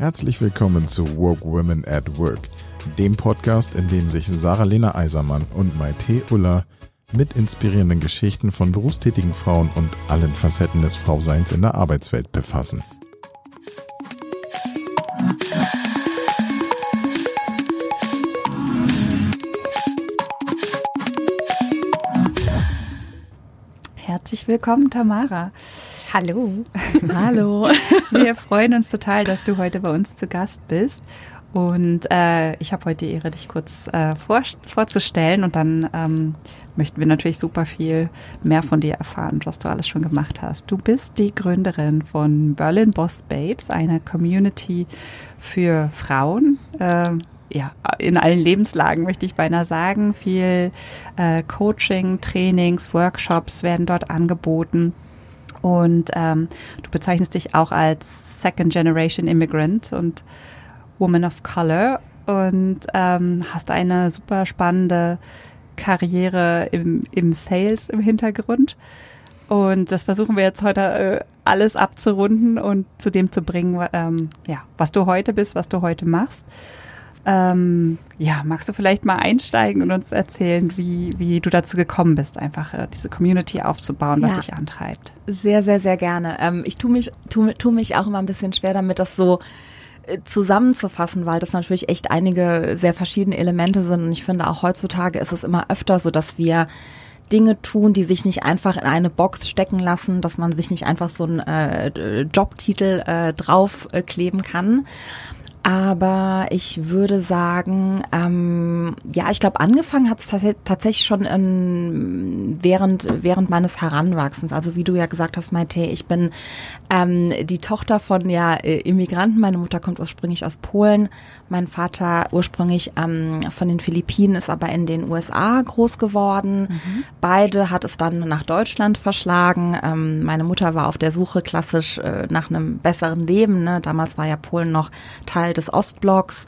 Herzlich willkommen zu Woke Women at Work, dem Podcast, in dem sich Sarah-Lena Eisermann und Maite Ulla mit inspirierenden Geschichten von berufstätigen Frauen und allen Facetten des Frauseins in der Arbeitswelt befassen. Herzlich willkommen, Tamara. Hallo. Hallo. Wir freuen uns total, dass du heute bei uns zu Gast bist. Und ich habe heute die Ehre, dich kurz vorzustellen. Und dann möchten wir natürlich super viel mehr von dir erfahren, was du alles schon gemacht hast. Du bist die Gründerin von Berlin Boss Babes, einer Community für Frauen. Ja, in allen Lebenslagen, möchte ich beinahe sagen. Viel Coaching, Trainings, Workshops werden dort angeboten. Und du bezeichnest dich auch als Second Generation Immigrant und Woman of Color und hast eine super spannende Karriere im Sales im Hintergrund. Und das versuchen wir jetzt heute alles abzurunden und zu dem zu bringen, was du heute bist, was du heute machst. Magst du vielleicht mal einsteigen und uns erzählen, wie du dazu gekommen bist, einfach diese Community aufzubauen, was dich antreibt? Sehr, sehr, sehr gerne. Ich tue mich auch immer ein bisschen schwer damit, das so zusammenzufassen, weil das natürlich echt einige sehr verschiedene Elemente sind. Und ich finde, auch heutzutage ist es immer öfter so, dass wir Dinge tun, die sich nicht einfach in eine Box stecken lassen, dass man sich nicht einfach so einen Jobtitel draufkleben kann. Aber ich würde sagen, ich glaube, angefangen hat es tatsächlich schon während meines Heranwachsens. Also wie du ja gesagt hast, Maite, ich bin die Tochter von Immigranten. Meine Mutter kommt ursprünglich aus Polen, mein Vater ursprünglich von den Philippinen, ist aber in den USA groß geworden. Mhm. Beide hat es dann nach Deutschland verschlagen. Meine Mutter war auf der Suche klassisch nach einem besseren Leben, ne? Damals war ja Polen noch Teil des Ostblocks,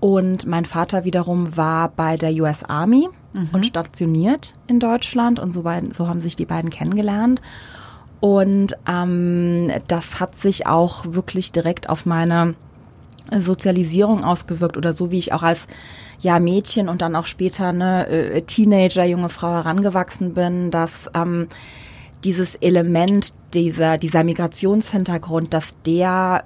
und mein Vater wiederum war bei der US Army und stationiert in Deutschland, und so haben sich die beiden kennengelernt, und das hat sich auch wirklich direkt auf meine Sozialisierung ausgewirkt, oder so wie ich auch als Mädchen und dann auch später Teenager, junge Frau herangewachsen bin, dass dieses Element, dieser Migrationshintergrund, dass der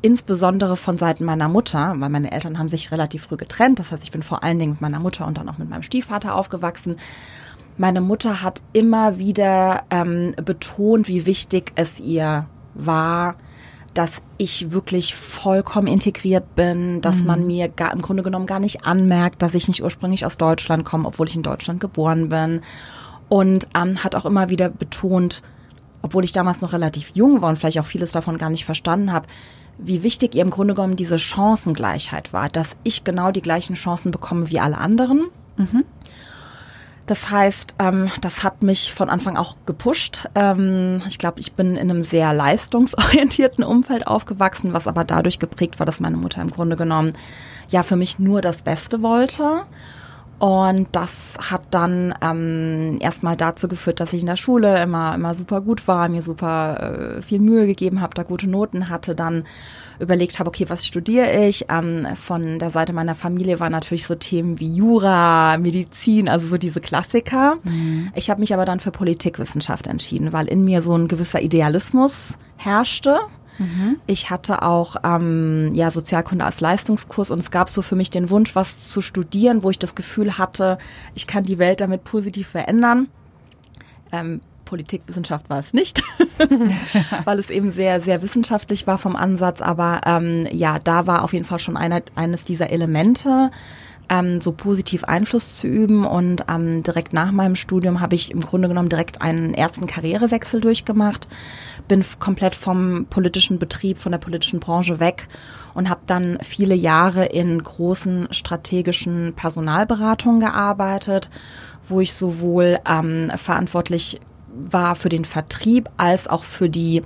insbesondere von Seiten meiner Mutter, weil meine Eltern haben sich relativ früh getrennt. Das heißt, ich bin vor allen Dingen mit meiner Mutter und dann auch mit meinem Stiefvater aufgewachsen. Meine Mutter hat immer wieder betont, wie wichtig es ihr war, dass ich wirklich vollkommen integriert bin, dass man mir im Grunde genommen gar nicht anmerkt, dass ich nicht ursprünglich aus Deutschland komme, obwohl ich in Deutschland geboren bin. Und hat auch immer wieder betont, obwohl ich damals noch relativ jung war und vielleicht auch vieles davon gar nicht verstanden habe, wie wichtig ihr im Grunde genommen diese Chancengleichheit war, dass ich genau die gleichen Chancen bekomme wie alle anderen. Mhm. Das heißt, das hat mich von Anfang auch gepusht. Ich glaube, ich bin in einem sehr leistungsorientierten Umfeld aufgewachsen, was aber dadurch geprägt war, dass meine Mutter im Grunde genommen für mich nur das Beste wollte. Und das hat dann erstmal dazu geführt, dass ich in der Schule immer super gut war, mir super viel Mühe gegeben habe, da gute Noten hatte, dann überlegt habe, okay, was studiere ich? Von der Seite meiner Familie waren natürlich so Themen wie Jura, Medizin, also so diese Klassiker. Mhm. Ich habe mich aber dann für Politikwissenschaft entschieden, weil in mir so ein gewisser Idealismus herrschte. Ich hatte auch Sozialkunde als Leistungskurs, und es gab so für mich den Wunsch, was zu studieren, wo ich das Gefühl hatte, ich kann die Welt damit positiv verändern. Politikwissenschaft war es nicht, weil es eben sehr, sehr wissenschaftlich war vom Ansatz, aber da war auf jeden Fall schon eines dieser Elemente, so positiv Einfluss zu üben, und direkt nach meinem Studium habe ich im Grunde genommen direkt einen ersten Karrierewechsel durchgemacht, bin komplett vom politischen Betrieb, von der politischen Branche weg und habe dann viele Jahre in großen strategischen Personalberatungen gearbeitet, wo ich sowohl verantwortlich war für den Vertrieb als auch für die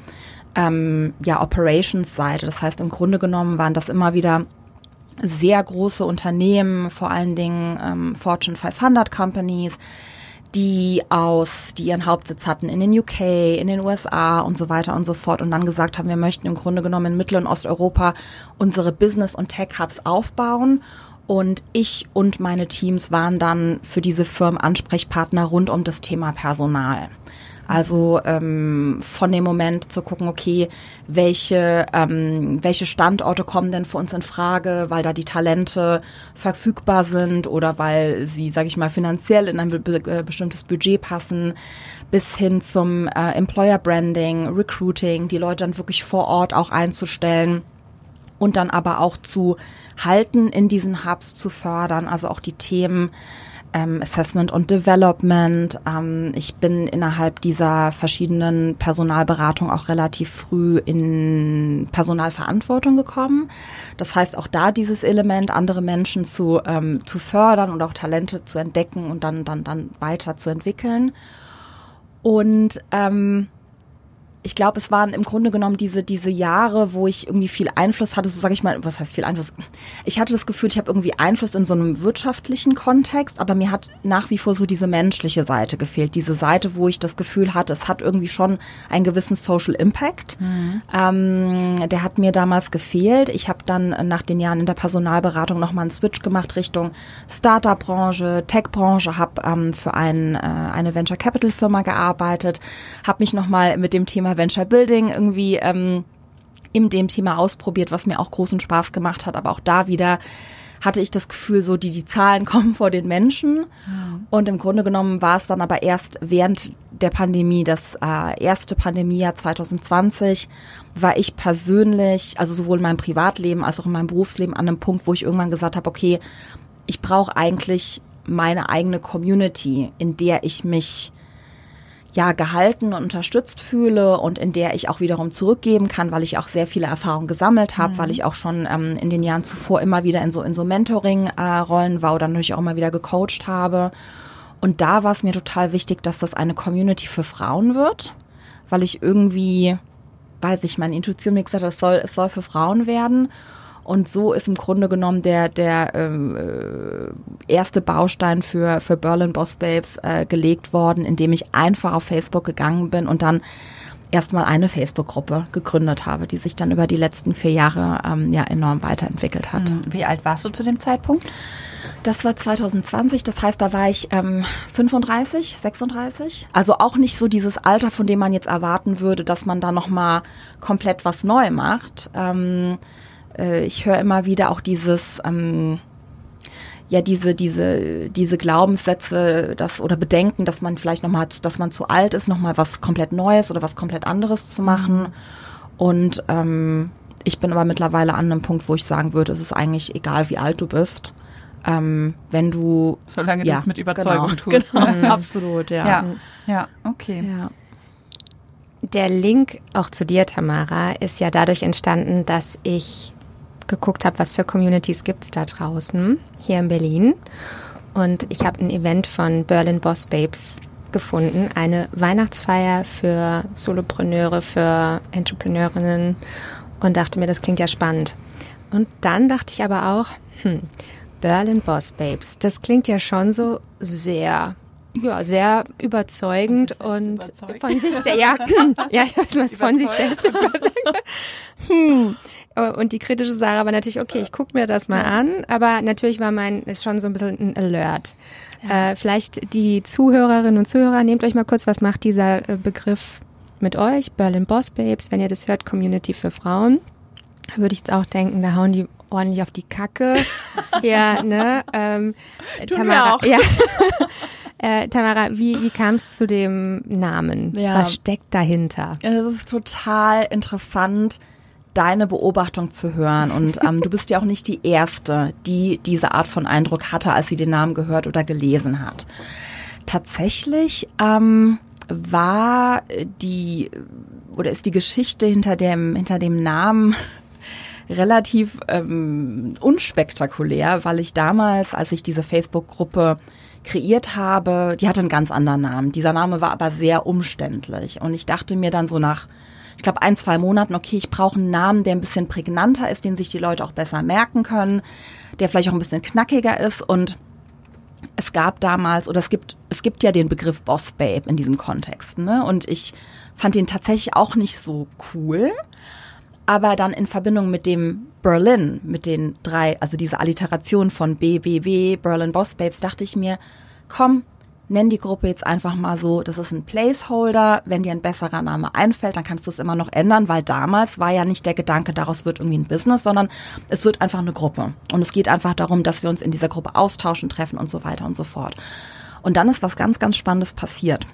Operations-Seite. Das heißt, im Grunde genommen waren das immer wieder sehr große Unternehmen, vor allen Dingen Fortune 500 Companies, die ihren Hauptsitz hatten in den UK, in den USA und so weiter und so fort und dann gesagt haben, wir möchten im Grunde genommen in Mittel- und Osteuropa unsere Business- und Tech-Hubs aufbauen. Und ich und meine Teams waren dann für diese Firmen Ansprechpartner rund um das Thema Personal. Also von dem Moment zu gucken, okay, welche Standorte kommen denn für uns in Frage, weil da die Talente verfügbar sind oder weil sie, sage ich mal, finanziell in ein bestimmtes Budget passen, bis hin zum Employer Branding, Recruiting, die Leute dann wirklich vor Ort auch einzustellen und dann aber auch zu halten, in diesen Hubs zu fördern, also auch die Themen Assessment und Development. Ich bin innerhalb dieser verschiedenen Personalberatung auch relativ früh in Personalverantwortung gekommen. Das heißt, auch da dieses Element, andere Menschen zu fördern und auch Talente zu entdecken und dann weiterzuentwickeln. Und ich glaube, es waren im Grunde genommen diese Jahre, wo ich irgendwie viel Einfluss hatte, so sage ich mal, was heißt viel Einfluss? Ich hatte das Gefühl, ich habe irgendwie Einfluss in so einem wirtschaftlichen Kontext, aber mir hat nach wie vor so diese menschliche Seite gefehlt, diese Seite, wo ich das Gefühl hatte, es hat irgendwie schon einen gewissen Social Impact. Mhm. Der hat mir damals gefehlt. Ich habe dann nach den Jahren in der Personalberatung nochmal einen Switch gemacht Richtung Startup-Branche, Tech-Branche, habe für eine Venture-Capital-Firma gearbeitet, habe mich nochmal mit dem Thema Venture Building irgendwie in dem Thema ausprobiert, was mir auch großen Spaß gemacht hat. Aber auch da wieder hatte ich das Gefühl, so die Zahlen kommen vor den Menschen. Mhm. Und im Grunde genommen war es dann aber erst während der Pandemie, das erste Pandemiejahr 2020, war ich persönlich, also sowohl in meinem Privatleben als auch in meinem Berufsleben an einem Punkt, wo ich irgendwann gesagt habe, okay, ich brauche eigentlich meine eigene Community, in der ich mich gehalten und unterstützt fühle und in der ich auch wiederum zurückgeben kann, weil ich auch sehr viele Erfahrungen gesammelt habe, weil ich auch schon in den Jahren zuvor immer wieder in so Mentoring-Rollen war oder natürlich auch immer wieder gecoacht habe. Und da war es mir total wichtig, dass das eine Community für Frauen wird, weil ich irgendwie, weiß ich, meine Intuition mir gesagt hat, es soll für Frauen werden. Und so ist im Grunde genommen der erste Baustein für Berlin Boss Babes gelegt worden, indem ich einfach auf Facebook gegangen bin und dann erstmal eine Facebook-Gruppe gegründet habe, die sich dann über die letzten 4 Jahre enorm weiterentwickelt hat. Wie alt warst du zu dem Zeitpunkt? Das war 2020, das heißt, da war ich 35, 36. Also auch nicht so dieses Alter, von dem man jetzt erwarten würde, dass man da nochmal komplett was neu macht. Ich höre immer wieder auch diese Glaubenssätze, oder Bedenken, dass man vielleicht nochmal, dass man zu alt ist, nochmal was komplett Neues oder was komplett anderes zu machen. Und ich bin aber mittlerweile an einem Punkt, wo ich sagen würde, es ist eigentlich egal, wie alt du bist, wenn du, solange du es mit Überzeugung tust. Genau, ne? Absolut, ja, okay. Ja. Der Link auch zu dir, Tamara, ist ja dadurch entstanden, dass ich geguckt habe, was für Communities gibt es da draußen, hier in Berlin. Und ich habe ein Event von Berlin Boss Babes gefunden, eine Weihnachtsfeier für Solopreneure, für Entrepreneurinnen, und dachte mir, das klingt ja spannend. Und dann dachte ich aber auch, Berlin Boss Babes, das klingt ja schon so sehr überzeugend und von sich sehr, ich weiß was, von sich selbst überzeugt. Und die kritische Sarah war natürlich, okay, ich gucke mir das mal an, aber natürlich war schon so ein bisschen ein Alert. Ja. Vielleicht die Zuhörerinnen und Zuhörer, nehmt euch mal kurz, was macht dieser Begriff mit euch? Berlin Boss Babes, wenn ihr das hört, Community für Frauen. Würde ich jetzt auch denken, da hauen die ordentlich auf die Kacke. Ja, ne? Tamara, auch. Ja. Tamara, wie kam es zu dem Namen? Ja. Was steckt dahinter? Ja, das ist total interessant, deine Beobachtung zu hören. Und du bist ja auch nicht die Erste, die diese Art von Eindruck hatte, als sie den Namen gehört oder gelesen hat. Tatsächlich ist die Geschichte hinter dem Namen relativ unspektakulär, weil ich damals, als ich diese Facebook-Gruppe kreiert habe, die hatte einen ganz anderen Namen. Dieser Name war aber sehr umständlich. Und ich dachte mir dann so nach, ich glaube, 1-2 Monaten, okay, ich brauche einen Namen, der ein bisschen prägnanter ist, den sich die Leute auch besser merken können, der vielleicht auch ein bisschen knackiger ist. Und es gab damals, oder es gibt ja den Begriff Boss Babe in diesem Kontext, ne? Und ich fand ihn tatsächlich auch nicht so cool. Aber dann in Verbindung mit dem Berlin, mit den drei, also diese Alliteration von BBB, Berlin Boss Babes, dachte ich mir, komm, nenn die Gruppe jetzt einfach mal so, das ist ein Placeholder, wenn dir ein besserer Name einfällt, dann kannst du es immer noch ändern, weil damals war ja nicht der Gedanke, daraus wird irgendwie ein Business, sondern es wird einfach eine Gruppe. Und es geht einfach darum, dass wir uns in dieser Gruppe austauschen, treffen und so weiter und so fort. Und dann ist was ganz, ganz Spannendes passiert.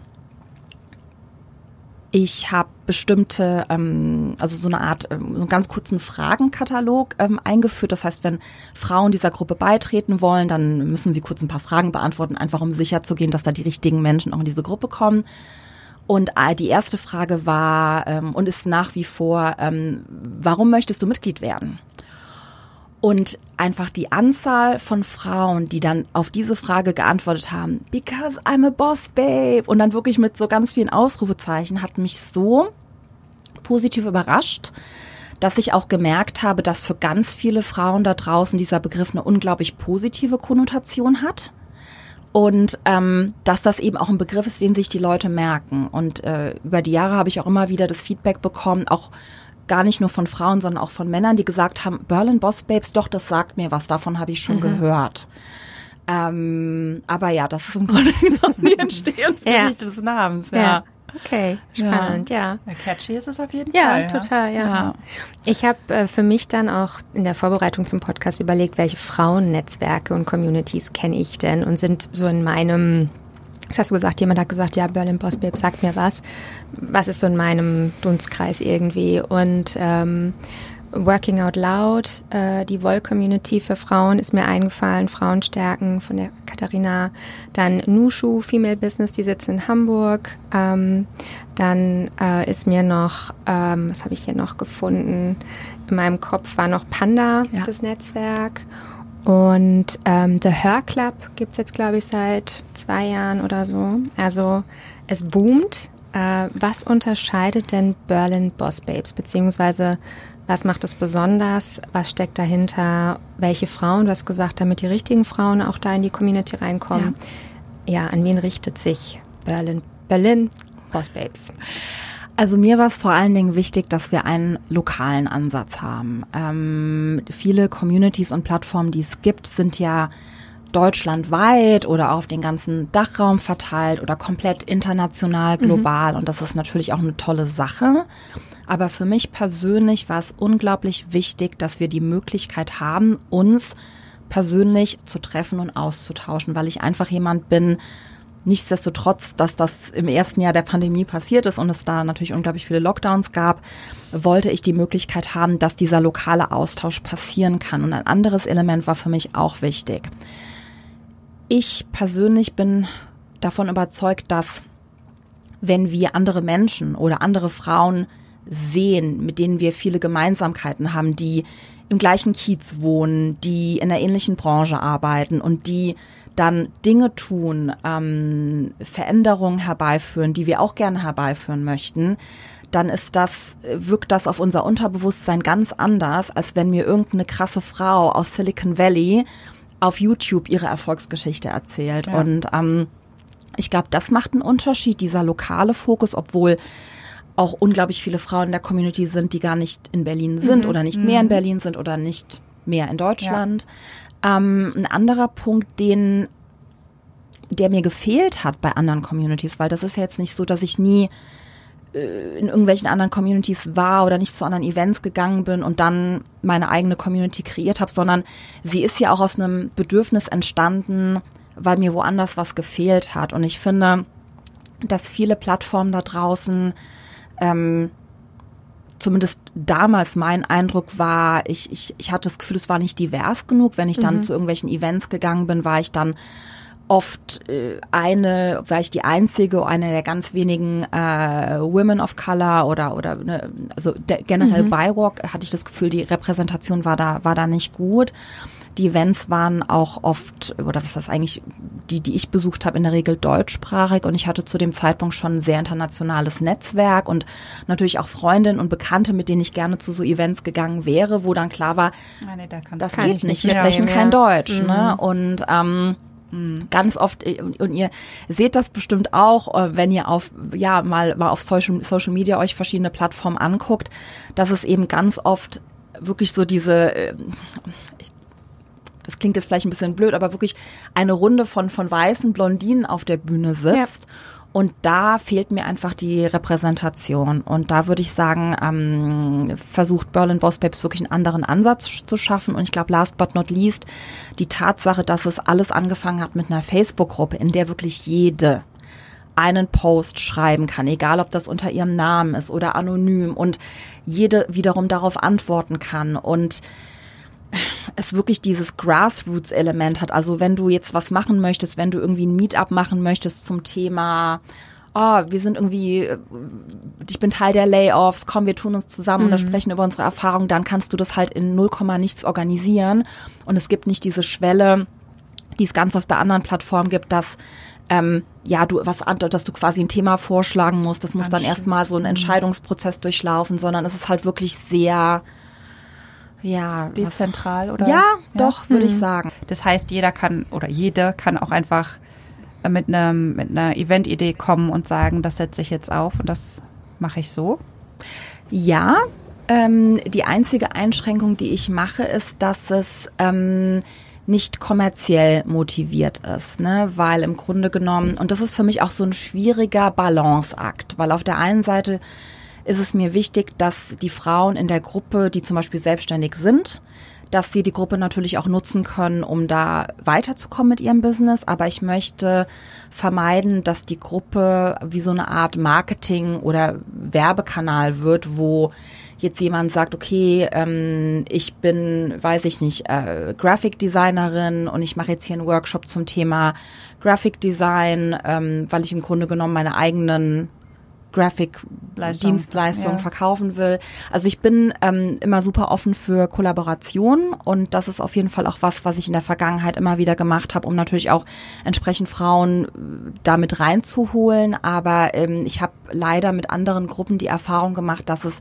Ich habe bestimmte, also so eine Art, so einen ganz kurzen Fragenkatalog eingeführt. Das heißt, wenn Frauen dieser Gruppe beitreten wollen, dann müssen sie kurz ein paar Fragen beantworten, einfach um sicherzugehen, dass da die richtigen Menschen auch in diese Gruppe kommen. Und die erste Frage war und ist nach wie vor, warum möchtest du Mitglied werden? Und einfach die Anzahl von Frauen, die dann auf diese Frage geantwortet haben, because I'm a boss babe, und dann wirklich mit so ganz vielen Ausrufezeichen, hat mich so positiv überrascht, dass ich auch gemerkt habe, dass für ganz viele Frauen da draußen dieser Begriff eine unglaublich positive Konnotation hat. Und dass das eben auch ein Begriff ist, den sich die Leute merken. Und über die Jahre habe ich auch immer wieder das Feedback bekommen, auch gar nicht nur von Frauen, sondern auch von Männern, die gesagt haben, Berlin Boss Babes, doch, das sagt mir was, davon habe ich schon gehört. Aber ja, das ist im Grunde genommen die Entstehungsgeschichte des Namens. Ja. Ja. Okay, spannend, ja. Catchy ist es auf jeden Fall. Ja, total, ja. Ich habe für mich dann auch in der Vorbereitung zum Podcast überlegt, welche Frauennetzwerke und Communities kenne ich denn und sind so in meinem... Das hast du gesagt, jemand hat gesagt, ja, Berlin Boss Babe sagt mir was. Was ist so in meinem Dunstkreis irgendwie? Und Working Out Loud, die Woll-Community für Frauen ist mir eingefallen, Frauenstärken von der Katharina. Dann Nushu, Female Business, die sitzen in Hamburg. Dann ist mir noch, was habe ich hier noch gefunden? In meinem Kopf war noch Panda, das Netzwerk. Und The Her Club gibt es jetzt, glaube ich, seit 2 Jahren oder so. Also es boomt. Was unterscheidet denn Berlin Boss Babes? Beziehungsweise was macht es besonders? Was steckt dahinter? Welche Frauen? Du hast gesagt, damit die richtigen Frauen auch da in die Community reinkommen. Ja, an wen richtet sich Berlin Boss Babes? Also mir war es vor allen Dingen wichtig, dass wir einen lokalen Ansatz haben. Viele Communities und Plattformen, die es gibt, sind ja deutschlandweit oder auf den ganzen Dachraum verteilt oder komplett international, global. Und das ist natürlich auch eine tolle Sache. Aber für mich persönlich war es unglaublich wichtig, dass wir die Möglichkeit haben, uns persönlich zu treffen und auszutauschen, weil ich einfach jemand bin. Nichtsdestotrotz, dass das im ersten Jahr der Pandemie passiert ist und es da natürlich unglaublich viele Lockdowns gab, wollte ich die Möglichkeit haben, dass dieser lokale Austausch passieren kann. Und ein anderes Element war für mich auch wichtig. Ich persönlich bin davon überzeugt, dass wenn wir andere Menschen oder andere Frauen sehen, mit denen wir viele Gemeinsamkeiten haben, die im gleichen Kiez wohnen, die in einer ähnlichen Branche arbeiten und die dann Dinge tun, Veränderungen herbeiführen, die wir auch gerne herbeiführen möchten, dann wirkt das auf unser Unterbewusstsein ganz anders, als wenn mir irgendeine krasse Frau aus Silicon Valley auf YouTube ihre Erfolgsgeschichte erzählt. Ja. Und ich glaube, das macht einen Unterschied, dieser lokale Fokus, obwohl auch unglaublich viele Frauen in der Community sind, die gar nicht in Berlin sind oder nicht mehr in Berlin sind oder nicht mehr in Deutschland. Ja. Ein anderer Punkt, der mir gefehlt hat bei anderen Communities, weil das ist ja jetzt nicht so, dass ich nie in irgendwelchen anderen Communities war oder nicht zu anderen Events gegangen bin und dann meine eigene Community kreiert habe, sondern sie ist ja auch aus einem Bedürfnis entstanden, weil mir woanders was gefehlt hat. Und ich finde, dass viele Plattformen da draußen zumindest damals mein Eindruck war, ich hatte das Gefühl, es war nicht divers genug. Wenn ich dann zu irgendwelchen Events gegangen bin, war ich dann oft die einzige, eine der ganz wenigen Women of Color generell BIPOC, hatte ich das Gefühl, die Repräsentation war da nicht gut. Die Events waren auch oft, oder was das eigentlich, die ich besucht habe, in der Regel deutschsprachig, und ich hatte zu dem Zeitpunkt schon ein sehr internationales Netzwerk und natürlich auch Freundinnen und Bekannte, mit denen ich gerne zu so Events gegangen wäre, wo dann klar war, das geht nicht, wir sprechen kein Deutsch. Ne? Und Ganz oft, und ihr seht das bestimmt auch, wenn ihr auf, ja, mal auf Social Media euch verschiedene Plattformen anguckt, dass es eben ganz oft wirklich so diese, das klingt jetzt vielleicht ein bisschen blöd, aber wirklich eine Runde von weißen Blondinen auf der Bühne sitzt. Ja. Und da fehlt mir einfach die Repräsentation. Und da würde ich sagen, versucht Berlin Boss Babes wirklich einen anderen Ansatz zu schaffen. Und ich glaube, last but not least, die Tatsache, dass es alles angefangen hat mit einer Facebook-Gruppe, in der wirklich jede einen Post schreiben kann, egal ob das unter ihrem Namen ist oder anonym. Und jede wiederum darauf antworten kann. Und es wirklich dieses Grassroots-Element hat. Also wenn du jetzt was machen möchtest, wenn du irgendwie ein Meetup machen möchtest zum Thema, oh, wir sind irgendwie, ich bin Teil der Layoffs, komm, wir tun uns zusammen und sprechen über unsere Erfahrung, dann kannst du das halt in 0, nichts organisieren. Und es gibt nicht diese Schwelle, die es ganz oft bei anderen Plattformen gibt, dass dass du quasi ein Thema vorschlagen musst. Das muss dann erstmal so einen Entscheidungsprozess durchlaufen, sondern es ist halt wirklich sehr dezentral, oder? Ja, doch, würde ich sagen. Das heißt, jeder kann auch einfach mit einer Event-Idee kommen und sagen, das setze ich jetzt auf und das mache ich so? Ja, die einzige Einschränkung, die ich mache, ist, dass es nicht kommerziell motiviert ist, ne? Weil im Grunde genommen, und das ist für mich auch so ein schwieriger Balanceakt, weil auf der einen Seite ist es mir wichtig, dass die Frauen in der Gruppe, die zum Beispiel selbstständig sind, dass sie die Gruppe natürlich auch nutzen können, um da weiterzukommen mit ihrem Business. Aber ich möchte vermeiden, dass die Gruppe wie so eine Art Marketing- oder Werbekanal wird, wo jetzt jemand sagt, okay, ich bin, weiß ich nicht, Graphic Designerin und ich mache jetzt hier einen Workshop zum Thema Graphic Design, weil ich im Grunde genommen meine eigenen Graphic-Dienstleistung verkaufen will. Also ich bin immer super offen für Kollaborationen und das ist auf jeden Fall auch was ich in der Vergangenheit immer wieder gemacht habe, um natürlich auch entsprechend Frauen damit reinzuholen. Aber ich habe leider mit anderen Gruppen die Erfahrung gemacht, dass es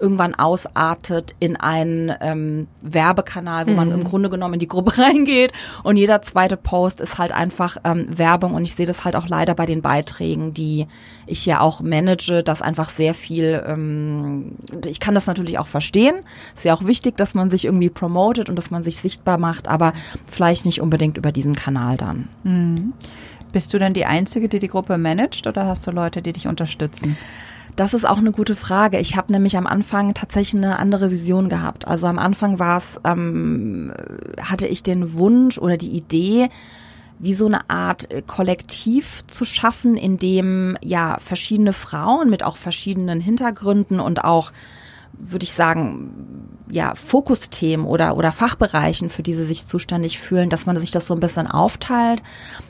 irgendwann ausartet in einen Werbekanal, wo man im Grunde genommen in die Gruppe reingeht und jeder zweite Post ist halt einfach Werbung. Und ich sehe das halt auch leider bei den Beiträgen, die ich ja auch manage, dass einfach sehr viel, ich kann das natürlich auch verstehen, ist ja auch wichtig, dass man sich irgendwie promotet und dass man sich sichtbar macht, aber vielleicht nicht unbedingt über diesen Kanal dann. Mhm. Bist du denn die Einzige, die die Gruppe managt oder hast du Leute, die dich unterstützen? Das ist auch eine gute Frage. Ich habe nämlich am Anfang tatsächlich eine andere Vision gehabt. Also am Anfang hatte ich den Wunsch oder die Idee, wie so eine Art Kollektiv zu schaffen, in dem ja verschiedene Frauen mit auch verschiedenen Hintergründen und auch, würde ich sagen, ja, Fokusthemen oder Fachbereichen, für die sie sich zuständig fühlen, dass man sich das so ein bisschen aufteilt.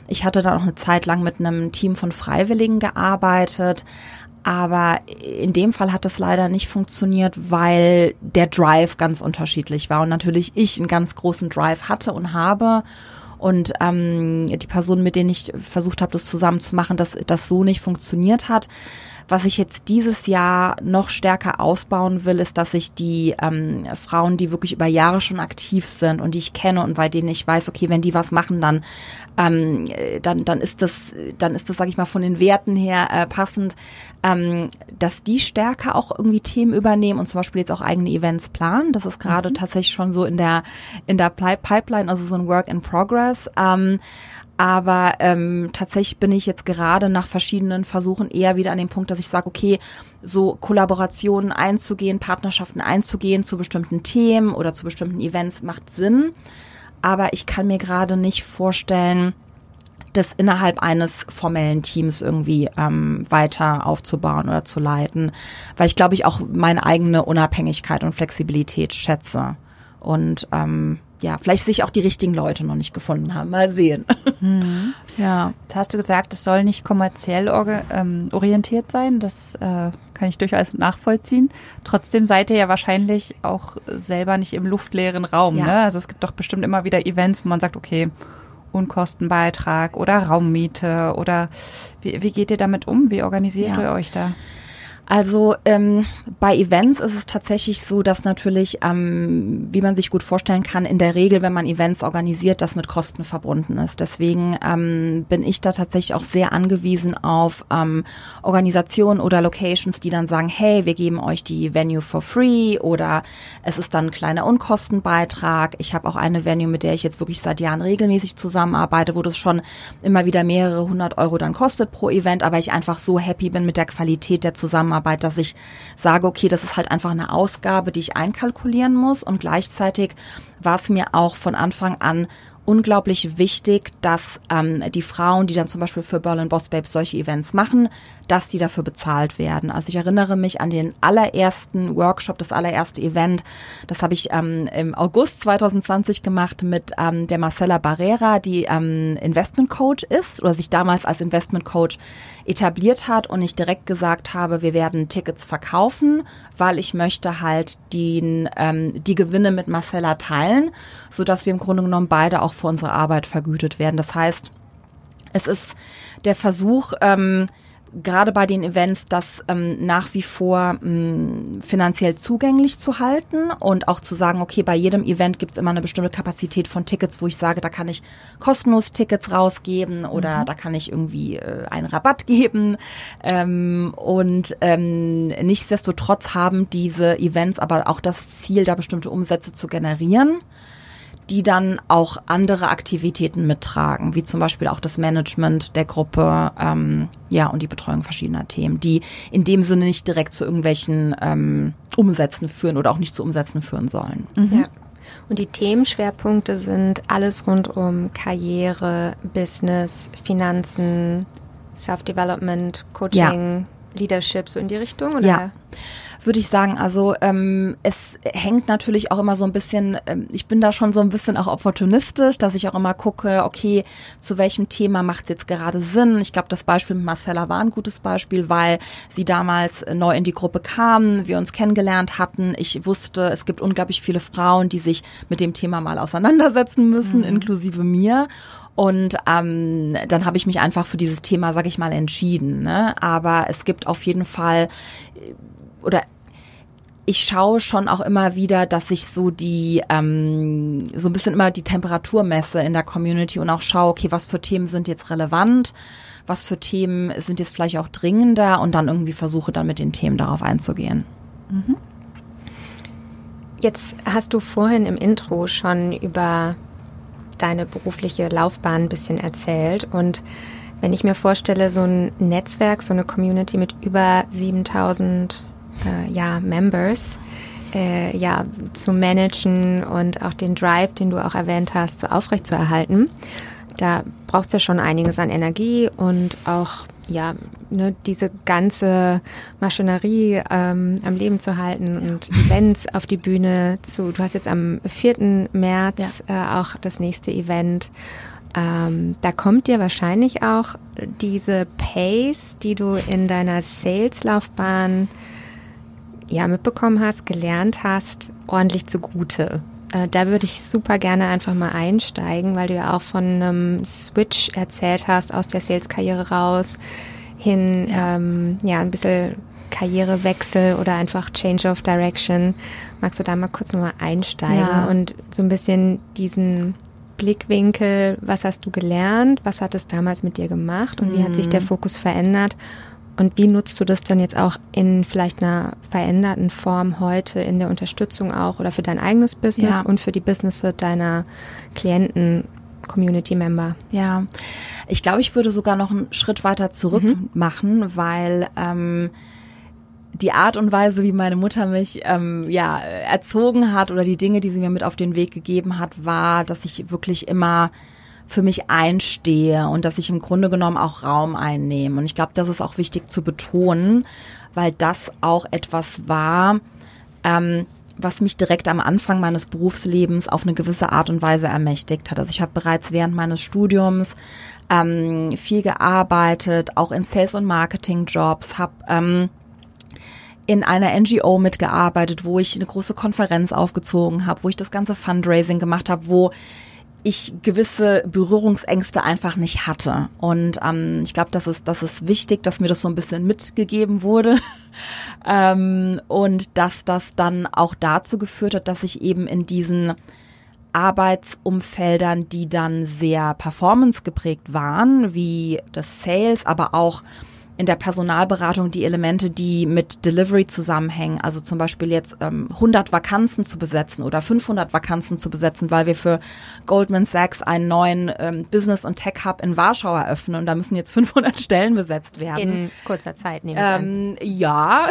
Ich hatte dann auch eine Zeit lang mit einem Team von Freiwilligen gearbeitet. Aber in dem Fall hat das leider nicht funktioniert, weil der Drive ganz unterschiedlich war und natürlich ich einen ganz großen Drive hatte und habe. Und die Personen, mit denen ich versucht habe, das zusammenzumachen, dass das so nicht funktioniert hat. Was ich jetzt dieses Jahr noch stärker ausbauen will, ist, dass ich die Frauen, die wirklich über Jahre schon aktiv sind und die ich kenne und bei denen ich weiß, okay, wenn die was machen, dann ist das, sag ich mal, von den Werten her passend, dass die stärker auch irgendwie Themen übernehmen und zum Beispiel jetzt auch eigene Events planen. Das ist gerade tatsächlich schon so in der Pipeline, also so ein Work in Progress. Aber tatsächlich bin ich jetzt gerade nach verschiedenen Versuchen eher wieder an dem Punkt, dass ich sage, okay, so Kollaborationen einzugehen, Partnerschaften einzugehen zu bestimmten Themen oder zu bestimmten Events macht Sinn. Aber ich kann mir gerade nicht vorstellen, das innerhalb eines formellen Teams irgendwie weiter aufzubauen oder zu leiten, weil ich glaube, ich auch meine eigene Unabhängigkeit und Flexibilität schätze. Und vielleicht sich auch die richtigen Leute noch nicht gefunden haben. Mal sehen. Mhm. Ja. Jetzt hast du gesagt, es soll nicht kommerziell orientiert sein. Das kann ich durchaus nachvollziehen. Trotzdem seid ihr ja wahrscheinlich auch selber nicht im luftleeren Raum. Ja. Ne? Also es gibt doch bestimmt immer wieder Events, wo man sagt, okay, Unkostenbeitrag oder Raummiete oder wie geht ihr damit um? Wie organisiert ihr euch da? Also bei Events ist es tatsächlich so, dass natürlich, wie man sich gut vorstellen kann, in der Regel, wenn man Events organisiert, das mit Kosten verbunden ist. Deswegen bin ich da tatsächlich auch sehr angewiesen auf Organisationen oder Locations, die dann sagen, hey, wir geben euch die Venue for free oder es ist dann ein kleiner Unkostenbeitrag. Ich habe auch eine Venue, mit der ich jetzt wirklich seit Jahren regelmäßig zusammenarbeite, wo das schon immer wieder mehrere 100 Euro dann kostet pro Event, aber ich einfach so happy bin mit der Qualität der Zusammenarbeit, dass ich sage, okay, das ist halt einfach eine Ausgabe, die ich einkalkulieren muss. Und gleichzeitig war es mir auch von Anfang an unglaublich wichtig, dass die Frauen, die dann zum Beispiel für Berlin Boss Babes solche Events machen, dass die dafür bezahlt werden. Also ich erinnere mich an den allerersten Workshop, das allererste Event, das habe ich im August 2020 gemacht mit der Marcella Barrera, die Investment Coach ist oder sich damals als Investment Coach etabliert hat und ich direkt gesagt habe, wir werden Tickets verkaufen, weil ich möchte halt die Gewinne mit Marcella teilen, sodass wir im Grunde genommen beide auch für unsere Arbeit vergütet werden. Das heißt, es ist der Versuch, gerade bei den Events, das nach wie vor finanziell zugänglich zu halten und auch zu sagen, okay, bei jedem Event gibt es immer eine bestimmte Kapazität von Tickets, wo ich sage, da kann ich kostenlos Tickets rausgeben oder da kann ich irgendwie einen Rabatt geben nichtsdestotrotz haben diese Events aber auch das Ziel, da bestimmte Umsätze zu generieren, die dann auch andere Aktivitäten mittragen, wie zum Beispiel auch das Management der Gruppe, und die Betreuung verschiedener Themen, die in dem Sinne nicht direkt zu irgendwelchen Umsätzen führen oder auch nicht zu Umsätzen führen sollen. Mhm. Ja. Und die Themenschwerpunkte sind alles rund um Karriere, Business, Finanzen, Self-Development, Coaching, Leadership, so in die Richtung, oder? Ja. Würde ich sagen, also es hängt natürlich auch immer so ein bisschen, ich bin da schon so ein bisschen auch opportunistisch, dass ich auch immer gucke, okay, zu welchem Thema macht es jetzt gerade Sinn? Ich glaube, das Beispiel mit Marcella war ein gutes Beispiel, weil sie damals neu in die Gruppe kam, wir uns kennengelernt hatten. Ich wusste, es gibt unglaublich viele Frauen, die sich mit dem Thema mal auseinandersetzen müssen, inklusive mir. Und dann habe ich mich einfach für dieses Thema, sag ich mal, entschieden, ne? Aber es gibt auf jeden Fall... Oder ich schaue schon auch immer wieder, dass ich so so ein bisschen immer die Temperatur messe in der Community und auch schaue, okay, was für Themen sind jetzt relevant, was für Themen sind jetzt vielleicht auch dringender und dann irgendwie versuche dann mit den Themen darauf einzugehen. Mhm. Jetzt hast du vorhin im Intro schon über deine berufliche Laufbahn ein bisschen erzählt und wenn ich mir vorstelle, so ein Netzwerk, so eine Community mit über 7000 Members zu managen und auch den Drive, den du auch erwähnt hast, so aufrechtzuerhalten, da braucht es ja schon einiges an Energie und auch diese ganze Maschinerie am Leben zu halten und Events auf die Bühne zu. Du hast jetzt am 4. März auch das nächste Event. Da kommt dir wahrscheinlich auch diese Pace, die du in deiner Sales-Laufbahn mitbekommen hast, gelernt hast, ordentlich zugute. Da würde ich super gerne einfach mal einsteigen, weil du ja auch von einem Switch erzählt hast, aus der Sales-Karriere raus hin, ein bisschen Karrierewechsel oder einfach Change of Direction. Magst du da mal kurz nochmal einsteigen und so ein bisschen diesen Blickwinkel, was hast du gelernt, was hat es damals mit dir gemacht und wie hat sich der Fokus verändert und wie nutzt du das dann jetzt auch in vielleicht einer veränderten Form heute in der Unterstützung auch oder für dein eigenes Business und für die Businesses deiner Klienten, Community-Member? Ja, ich glaube, ich würde sogar noch einen Schritt weiter zurück machen, weil die Art und Weise, wie meine Mutter mich erzogen hat oder die Dinge, die sie mir mit auf den Weg gegeben hat, war, dass ich wirklich immer für mich einstehe und dass ich im Grunde genommen auch Raum einnehme. Und ich glaube, das ist auch wichtig zu betonen, weil das auch etwas war, was mich direkt am Anfang meines Berufslebens auf eine gewisse Art und Weise ermächtigt hat. Also ich habe bereits während meines Studiums viel gearbeitet, auch in Sales- und Marketing-Jobs, habe in einer NGO mitgearbeitet, wo ich eine große Konferenz aufgezogen habe, wo ich das ganze Fundraising gemacht habe, wo ich gewisse Berührungsängste einfach nicht hatte. Und ich glaube, das ist wichtig, dass mir das so ein bisschen mitgegeben wurde. Und dass das dann auch dazu geführt hat, dass ich eben in diesen Arbeitsumfeldern, die dann sehr performancegeprägt waren, wie das Sales, aber auch in der Personalberatung die Elemente, die mit Delivery zusammenhängen, also zum Beispiel jetzt 100 Vakanzen zu besetzen oder 500 Vakanzen zu besetzen, weil wir für Goldman Sachs einen neuen Business- und Tech-Hub in Warschau eröffnen und da müssen jetzt 500 Stellen besetzt werden. In kurzer Zeit, nehme ich an. Ja,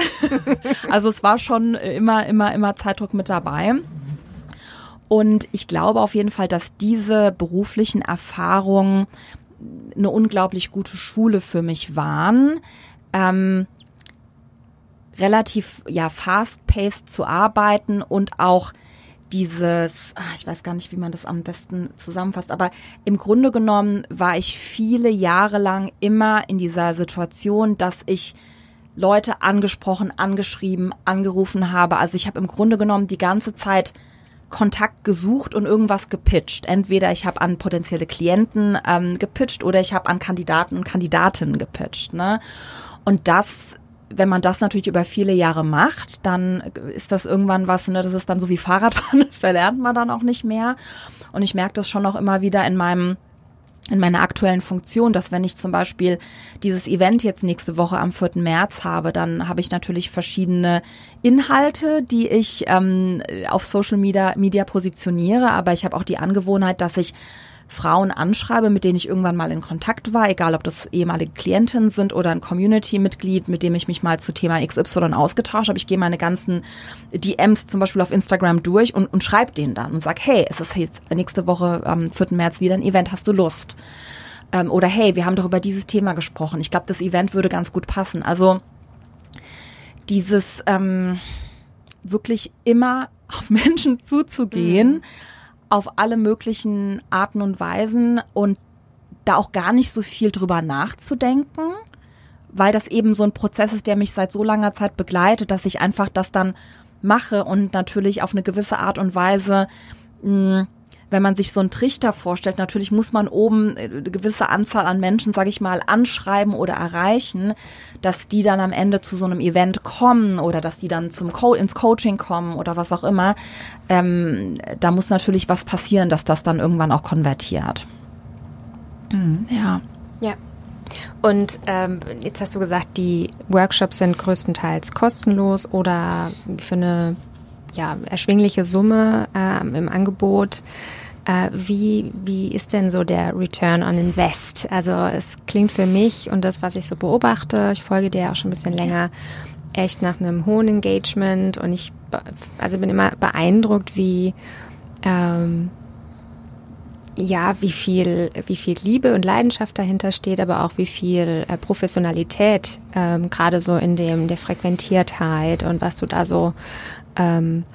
also es war schon immer Zeitdruck mit dabei. Und ich glaube auf jeden Fall, dass diese beruflichen Erfahrungen eine unglaublich gute Schule für mich waren, relativ fast-paced zu arbeiten und auch dieses, ich weiß gar nicht, wie man das am besten zusammenfasst, aber im Grunde genommen war ich viele Jahre lang immer in dieser Situation, dass ich Leute angesprochen, angeschrieben, angerufen habe. Also ich habe im Grunde genommen die ganze Zeit Kontakt gesucht und irgendwas gepitcht. Entweder ich habe an potenzielle Klienten gepitcht oder ich habe an Kandidaten und Kandidatinnen gepitcht, ne? Und das, wenn man das natürlich über viele Jahre macht, dann ist das irgendwann was, ne? Das ist dann so wie Fahrradfahren, das verlernt man dann auch nicht mehr. Und ich merke das schon auch immer wieder in meiner aktuellen Funktion, dass wenn ich zum Beispiel dieses Event jetzt nächste Woche am 4. März habe, dann habe ich natürlich verschiedene Inhalte, die ich auf Social Media positioniere, aber ich habe auch die Angewohnheit, dass ich Frauen anschreibe, mit denen ich irgendwann mal in Kontakt war, egal ob das ehemalige Klientinnen sind oder ein Community-Mitglied, mit dem ich mich mal zu Thema XY ausgetauscht habe. Ich gehe meine ganzen DMs zum Beispiel auf Instagram durch und schreibe denen dann und sage, hey, es ist jetzt nächste Woche am 4. März wieder ein Event, hast du Lust? Oder hey, wir haben doch über dieses Thema gesprochen. Ich glaube, das Event würde ganz gut passen. Also dieses wirklich immer auf Menschen zuzugehen, auf alle möglichen Arten und Weisen und da auch gar nicht so viel drüber nachzudenken, weil das eben so ein Prozess ist, der mich seit so langer Zeit begleitet, dass ich einfach das dann mache und natürlich auf eine gewisse Art und Weise, wenn man sich so einen Trichter vorstellt, natürlich muss man oben eine gewisse Anzahl an Menschen, sage ich mal, anschreiben oder erreichen, dass die dann am Ende zu so einem Event kommen oder dass die dann ins Coaching kommen oder was auch immer. Da muss natürlich was passieren, dass das dann irgendwann auch konvertiert. Ja. Ja. Und jetzt hast du gesagt, die Workshops sind größtenteils kostenlos oder für eine erschwingliche Summe im Angebot. Wie ist denn so der Return on Invest? Also es klingt für mich und das, was ich so beobachte, ich folge dir ja auch schon ein bisschen länger, echt nach einem hohen Engagement und ich bin immer beeindruckt, wie viel Liebe und Leidenschaft dahinter steht, aber auch wie viel Professionalität, gerade so in der Frequentiertheit und was du da so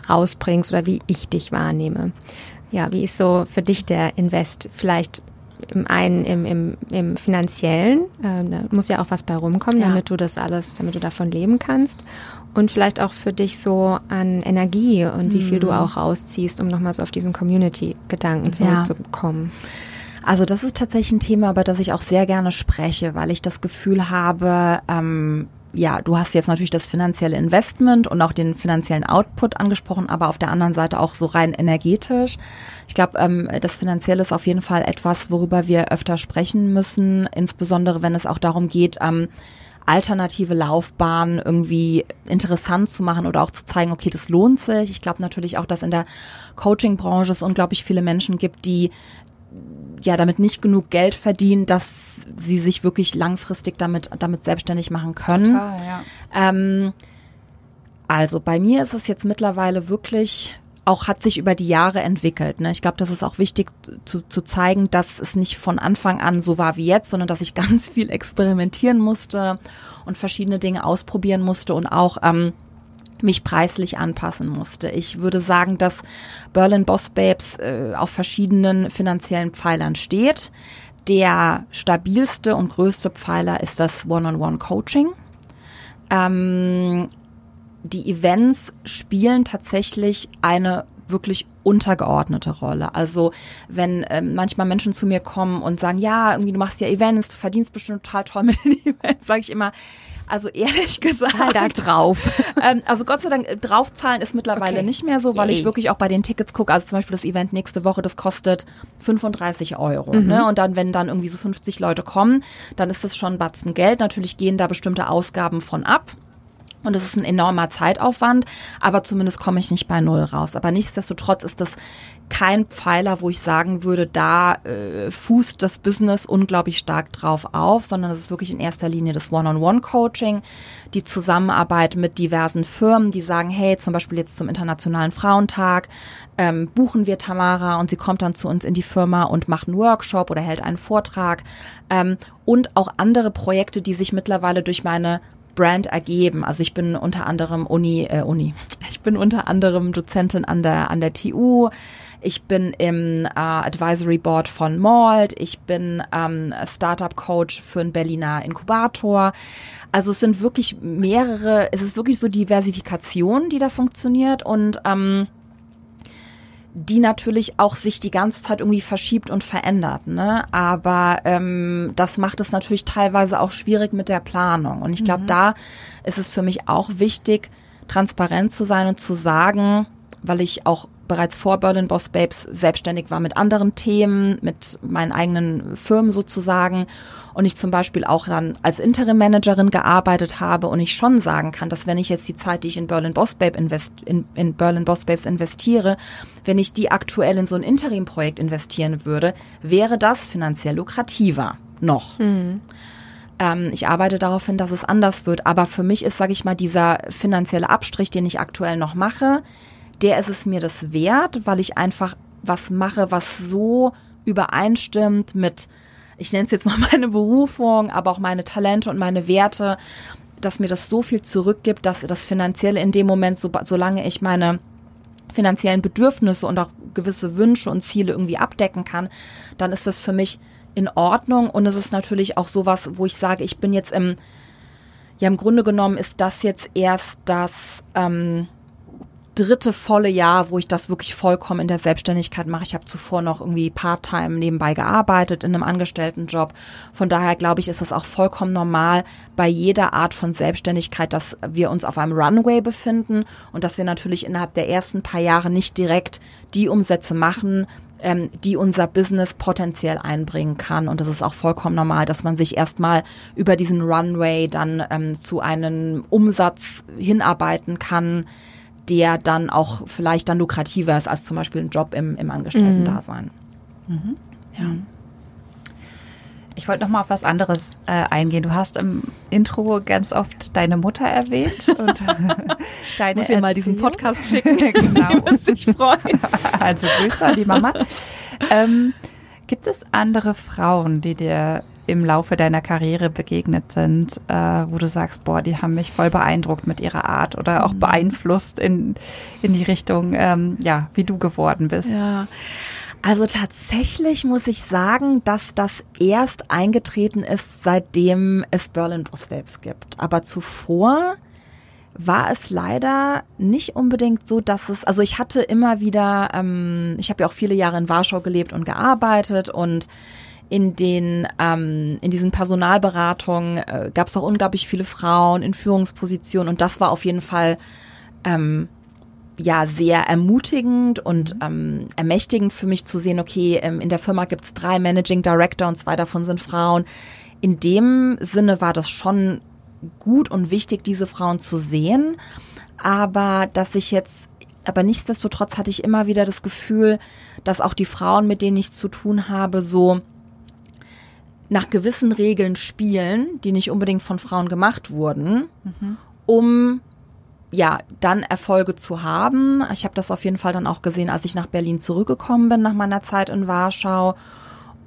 rausbringst oder wie ich dich wahrnehme. Ja, wie ist so für dich der Invest? Vielleicht im einen im Finanziellen, da muss ja auch was bei rumkommen, damit du das alles, damit du davon leben kannst. Und vielleicht auch für dich so an Energie und wie viel du auch rausziehst, um nochmal so auf diesen Community-Gedanken zurückzukommen. Ja. Also das ist tatsächlich ein Thema, über das ich auch sehr gerne spreche, weil ich das Gefühl habe, du hast jetzt natürlich das finanzielle Investment und auch den finanziellen Output angesprochen, aber auf der anderen Seite auch so rein energetisch. Ich glaube, das Finanzielle ist auf jeden Fall etwas, worüber wir öfter sprechen müssen, insbesondere wenn es auch darum geht, alternative Laufbahnen irgendwie interessant zu machen oder auch zu zeigen, okay, das lohnt sich. Ich glaube natürlich auch, dass in der Coaching-Branche es unglaublich viele Menschen gibt, die damit nicht genug Geld verdienen, dass sie sich wirklich langfristig damit selbstständig machen können. Total, ja. Also bei mir ist es jetzt mittlerweile wirklich, auch hat sich über die Jahre entwickelt, ne? Ich glaube, das ist auch wichtig zu zeigen, dass es nicht von Anfang an so war wie jetzt, sondern dass ich ganz viel experimentieren musste und verschiedene Dinge ausprobieren musste und auch mich preislich anpassen musste. Ich würde sagen, dass Berlin Boss Babes auf verschiedenen finanziellen Pfeilern steht. Der stabilste und größte Pfeiler ist das One-on-One-Coaching. Die Events spielen tatsächlich eine wirklich untergeordnete Rolle. Also wenn manchmal Menschen zu mir kommen und sagen, ja, irgendwie du machst ja Events, du verdienst bestimmt total toll mit den Events, sage ich immer, also ehrlich gesagt. Zahl da drauf. Also Gott sei Dank, draufzahlen ist mittlerweile nicht mehr so, weil ich wirklich auch bei den Tickets gucke. Also zum Beispiel das Event nächste Woche, das kostet 35 Euro. Mhm. Ne? Und dann, wenn dann irgendwie so 50 Leute kommen, dann ist das schon ein Batzen Geld. Natürlich gehen da bestimmte Ausgaben von ab. Und es ist ein enormer Zeitaufwand, aber zumindest komme ich nicht bei Null raus. Aber nichtsdestotrotz ist das kein Pfeiler, wo ich sagen würde, da fußt das Business unglaublich stark drauf auf, sondern es ist wirklich in erster Linie das One-on-One-Coaching, die Zusammenarbeit mit diversen Firmen, die sagen, hey, zum Beispiel jetzt zum Internationalen Frauentag buchen wir Tamara und sie kommt dann zu uns in die Firma und macht einen Workshop oder hält einen Vortrag und auch andere Projekte, die sich mittlerweile durch meine Brand ergeben. Also ich bin unter anderem Ich bin unter anderem Dozentin an der TU. Ich bin im Advisory Board von Malt. Ich bin Startup Coach für einen Berliner Inkubator. Also es ist wirklich so Diversifikation, die da funktioniert und die natürlich auch sich die ganze Zeit irgendwie verschiebt und verändert, ne? Aber das macht es natürlich teilweise auch schwierig mit der Planung. Und ich glaube, da ist es für mich auch wichtig, transparent zu sein und zu sagen, weil ich auch bereits vor Berlin Boss Babes selbstständig war mit anderen Themen, mit meinen eigenen Firmen sozusagen und ich zum Beispiel auch dann als Interim-Managerin gearbeitet habe und ich schon sagen kann, dass wenn ich jetzt die Zeit, die ich in Berlin Boss Babes investiere, wenn ich die aktuell in so ein Interim-Projekt investieren würde, wäre das finanziell lukrativer noch. Mhm. Ich arbeite darauf hin, dass es anders wird, aber für mich ist, sage ich mal, dieser finanzielle Abstrich, den ich aktuell noch mache, der ist es mir das wert, weil ich einfach was mache, was so übereinstimmt mit, ich nenne es jetzt mal meine Berufung, aber auch meine Talente und meine Werte, dass mir das so viel zurückgibt, dass das Finanzielle in dem Moment, solange ich meine finanziellen Bedürfnisse und auch gewisse Wünsche und Ziele irgendwie abdecken kann, dann ist das für mich in Ordnung. Und es ist natürlich auch sowas, wo ich sage, ich bin jetzt im Grunde genommen ist das jetzt erst das dritte volle Jahr, wo ich das wirklich vollkommen in der Selbstständigkeit mache. Ich habe zuvor noch irgendwie Part-Time nebenbei gearbeitet in einem Angestelltenjob. Von daher glaube ich, ist es auch vollkommen normal bei jeder Art von Selbstständigkeit, dass wir uns auf einem Runway befinden und dass wir natürlich innerhalb der ersten paar Jahre nicht direkt die Umsätze machen, die unser Business potenziell einbringen kann. Und das ist auch vollkommen normal, dass man sich erstmal über diesen Runway dann zu einem Umsatz hinarbeiten kann, der dann auch vielleicht dann lukrativer ist als zum Beispiel ein Job im Angestellten-Dasein. Mhm. Ja. Ich wollte noch mal auf was anderes eingehen. Du hast im Intro ganz oft deine Mutter erwähnt. Und deine muss ihr mal diesen Podcast schicken. Genau. Die wird sich freuen. Also Grüße an die Mama. Gibt es andere Frauen, die dir im Laufe deiner Karriere begegnet sind, wo du sagst, boah, die haben mich voll beeindruckt mit ihrer Art oder auch beeinflusst in die Richtung, wie du geworden bist? Ja, also tatsächlich muss ich sagen, dass das erst eingetreten ist, seitdem es Berlin Boss Babes gibt. Aber zuvor war es leider nicht unbedingt so, dass es, also ich hatte immer wieder, ich habe ja auch viele Jahre in Warschau gelebt und gearbeitet und in diesen Personalberatungen gab es auch unglaublich viele Frauen in Führungspositionen und das war auf jeden Fall sehr ermutigend und ermächtigend für mich zu sehen, okay, in der Firma gibt es 3 Managing Director und 2 davon sind Frauen. In dem Sinne war das schon gut und wichtig, diese Frauen zu sehen, aber nichtsdestotrotz hatte ich immer wieder das Gefühl, dass auch die Frauen, mit denen ich zu tun habe, so nach gewissen Regeln spielen, die nicht unbedingt von Frauen gemacht wurden, um dann Erfolge zu haben. Ich habe das auf jeden Fall dann auch gesehen, als ich nach Berlin zurückgekommen bin, nach meiner Zeit in Warschau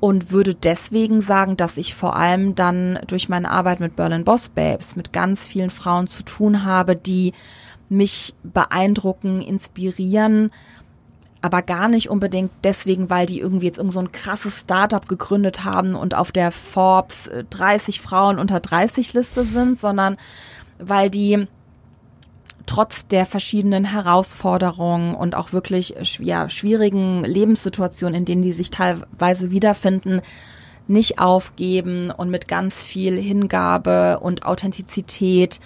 und würde deswegen sagen, dass ich vor allem dann durch meine Arbeit mit Berlin Boss Babes mit ganz vielen Frauen zu tun habe, die mich beeindrucken, inspirieren, aber gar nicht unbedingt deswegen, weil die irgendwie jetzt irgend so ein krasses Startup gegründet haben und auf der Forbes 30 Frauen unter 30 Liste sind, sondern weil die trotz der verschiedenen Herausforderungen und auch wirklich schwierigen Lebenssituationen, in denen die sich teilweise wiederfinden, nicht aufgeben und mit ganz viel Hingabe und Authentizität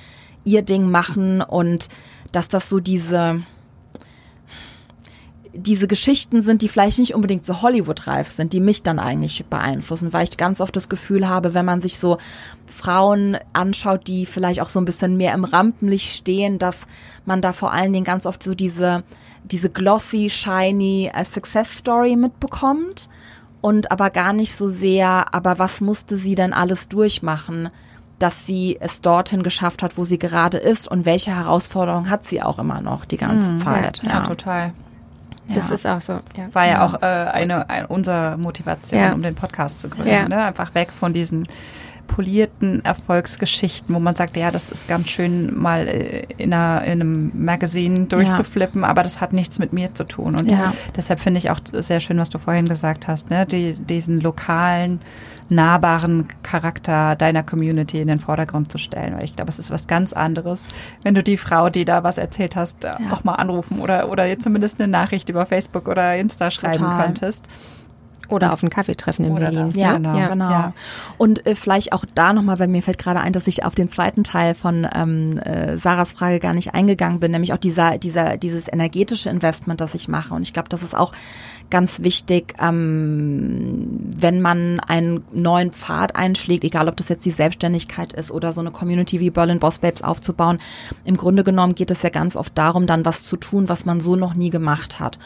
ihr Ding machen und dass das so diese Geschichten sind, die vielleicht nicht unbedingt so Hollywood-reif sind, die mich dann eigentlich beeinflussen, weil ich ganz oft das Gefühl habe, wenn man sich so Frauen anschaut, die vielleicht auch so ein bisschen mehr im Rampenlicht stehen, dass man da vor allen Dingen ganz oft so diese glossy, shiny Success-Story mitbekommt und aber gar nicht so sehr, aber was musste sie denn alles durchmachen, dass sie es dorthin geschafft hat, wo sie gerade ist und welche Herausforderungen hat sie auch immer noch die ganze Zeit. Ja, ja, total. Das ist auch so. Ja. War ja auch unsere Motivation, um den Podcast zu gründen. Ja. Ne? Einfach weg von diesen polierten Erfolgsgeschichten, wo man sagt, ja, das ist ganz schön, mal in einem Magazin durchzuflippen, aber das hat nichts mit mir zu tun. Und deshalb finde ich auch sehr schön, was du vorhin gesagt hast, ne? Diesen lokalen, nahbaren Charakter deiner Community in den Vordergrund zu stellen. Weil ich glaube, es ist was ganz anderes, wenn du die Frau, die da was erzählt hast, auch mal anrufen oder zumindest eine Nachricht über Facebook oder Insta schreiben könntest. Oder auf einen Kaffee treffen in Berlin. Genau. Ja. Und vielleicht auch da nochmal, weil mir fällt gerade ein, dass ich auf den zweiten Teil von Sarahs Frage gar nicht eingegangen bin, nämlich auch dieses energetische Investment, das ich mache. Und ich glaube, das ist auch ganz wichtig, wenn man einen neuen Pfad einschlägt, egal ob das jetzt die Selbstständigkeit ist oder so eine Community wie Berlin Boss Babes aufzubauen. Im Grunde genommen geht es ja ganz oft darum, dann was zu tun, was man so noch nie gemacht hat.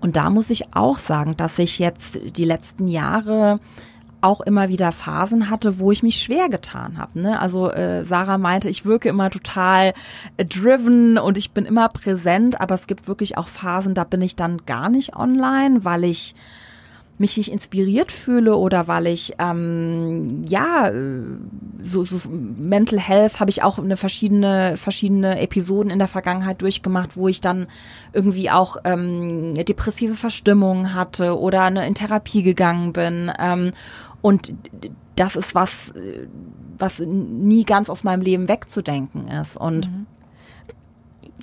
Und da muss ich auch sagen, dass ich jetzt die letzten Jahre auch immer wieder Phasen hatte, wo ich mich schwer getan habe. Ne? Also Sarah meinte, ich wirke immer total driven und ich bin immer präsent, aber es gibt wirklich auch Phasen, da bin ich dann gar nicht online, weil ich mich nicht inspiriert fühle oder weil ich, so Mental Health habe ich auch eine verschiedene Episoden in der Vergangenheit durchgemacht, wo ich dann irgendwie auch depressive Verstimmungen hatte oder in Therapie gegangen bin. Und das ist was nie ganz aus meinem Leben wegzudenken ist. Und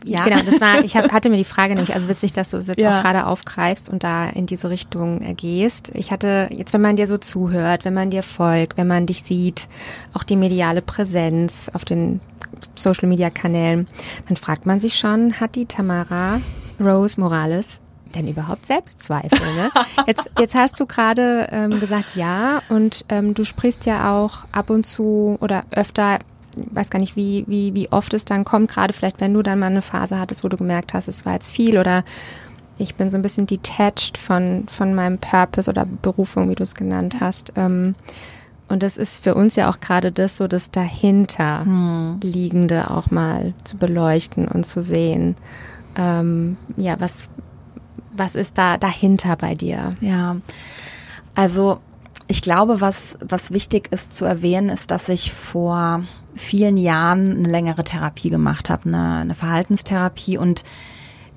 ja. Genau, ich hatte mir die Frage nämlich, also witzig, dass du es jetzt auch gerade aufgreifst und da in diese Richtung gehst. Ich hatte jetzt, wenn man dir so zuhört, wenn man dir folgt, wenn man dich sieht, auch die mediale Präsenz auf den Social-Media-Kanälen, dann fragt man sich schon, hat die Tamara Rose Morales denn überhaupt Selbstzweifel? Ne? Jetzt hast du gerade gesagt, ja, und du sprichst ja auch ab und zu oder öfter, ich weiß gar nicht, wie oft es dann kommt, gerade vielleicht, wenn du dann mal eine Phase hattest, wo du gemerkt hast, es war jetzt viel oder ich bin so ein bisschen detached von meinem Purpose oder Berufung, wie du es genannt hast. Und das ist für uns ja auch gerade das dahinter Liegende auch mal zu beleuchten und zu sehen, was ist da dahinter bei dir? Ja, also ich glaube, was wichtig ist zu erwähnen, ist, dass ich vor vielen Jahren eine längere Therapie gemacht habe, eine Verhaltenstherapie. Und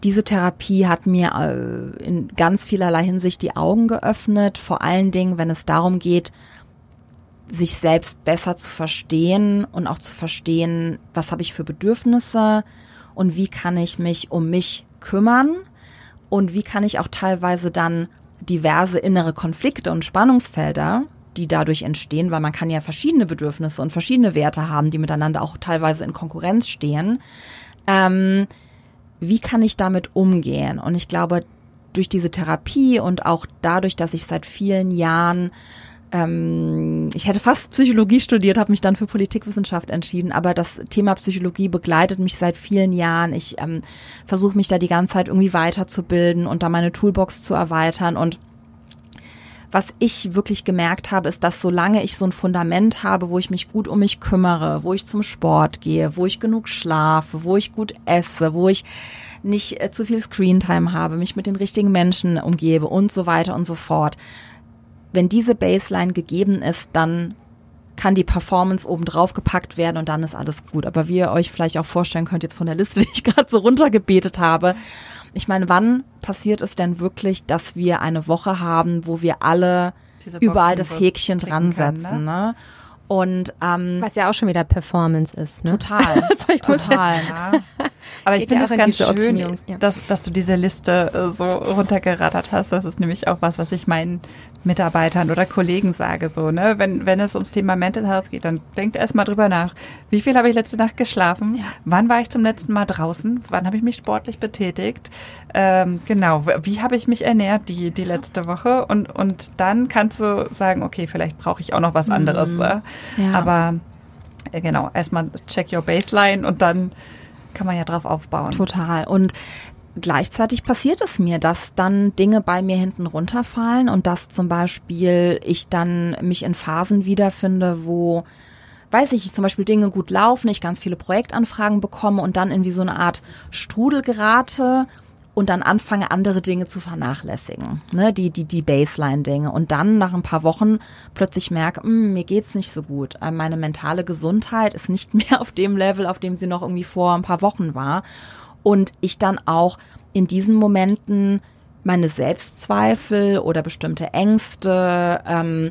diese Therapie hat mir in ganz vielerlei Hinsicht die Augen geöffnet, vor allen Dingen, wenn es darum geht, sich selbst besser zu verstehen und auch zu verstehen, was habe ich für Bedürfnisse und wie kann ich mich um mich kümmern und wie kann ich auch teilweise dann diverse innere Konflikte und Spannungsfelder, die dadurch entstehen, weil man kann ja verschiedene Bedürfnisse und verschiedene Werte haben, die miteinander auch teilweise in Konkurrenz stehen. Wie kann ich damit umgehen? Und ich glaube, durch diese Therapie und auch dadurch, dass ich seit vielen Jahren, ich hätte fast Psychologie studiert, habe mich dann für Politikwissenschaft entschieden, aber das Thema Psychologie begleitet mich seit vielen Jahren. Ich versuche mich da die ganze Zeit irgendwie weiterzubilden und da meine Toolbox zu erweitern. Und was ich wirklich gemerkt habe, ist, dass solange ich so ein Fundament habe, wo ich mich gut um mich kümmere, wo ich zum Sport gehe, wo ich genug schlafe, wo ich gut esse, wo ich nicht zu viel Screentime habe, mich mit den richtigen Menschen umgebe und so weiter und so fort. Wenn diese Baseline gegeben ist, dann kann die Performance obendrauf gepackt werden und dann ist alles gut. Aber wie ihr euch vielleicht auch vorstellen könnt, jetzt von der Liste, die ich gerade so runtergebetet habe, ich meine, wann passiert es denn wirklich, dass wir eine Woche haben, wo wir alle überall das Häkchen dran setzen? Ne? Und, was ja auch schon wieder Performance ist, ne? Total. Total, ja. Aber ich finde das ganz schön, dass du diese Liste so runtergerattert hast. Das ist nämlich auch was ich meinen Mitarbeitern oder Kollegen sage. So, ne? Wenn es ums Thema Mental Health geht, dann denkt erst mal drüber nach. Wie viel habe ich letzte Nacht geschlafen? Ja. Wann war ich zum letzten Mal draußen? Wann habe ich mich sportlich betätigt? Genau, wie habe ich mich ernährt die letzte Woche? Und dann kannst du sagen, okay, vielleicht brauche ich auch noch was anderes, oder? Ja. Aber genau, erstmal check your baseline und dann kann man ja drauf aufbauen. Total. Und gleichzeitig passiert es mir, dass dann Dinge bei mir hinten runterfallen und dass zum Beispiel ich dann mich in Phasen wiederfinde, wo, weiß ich, zum Beispiel Dinge gut laufen, ich ganz viele Projektanfragen bekomme und dann in wie so eine Art Strudel gerate und dann anfange, andere Dinge zu vernachlässigen, ne, die Baseline-Dinge. Und dann nach ein paar Wochen plötzlich merke, mir geht's nicht so gut. Meine mentale Gesundheit ist nicht mehr auf dem Level, auf dem sie noch irgendwie vor ein paar Wochen war. Und ich dann auch in diesen Momenten meine Selbstzweifel oder bestimmte Ängste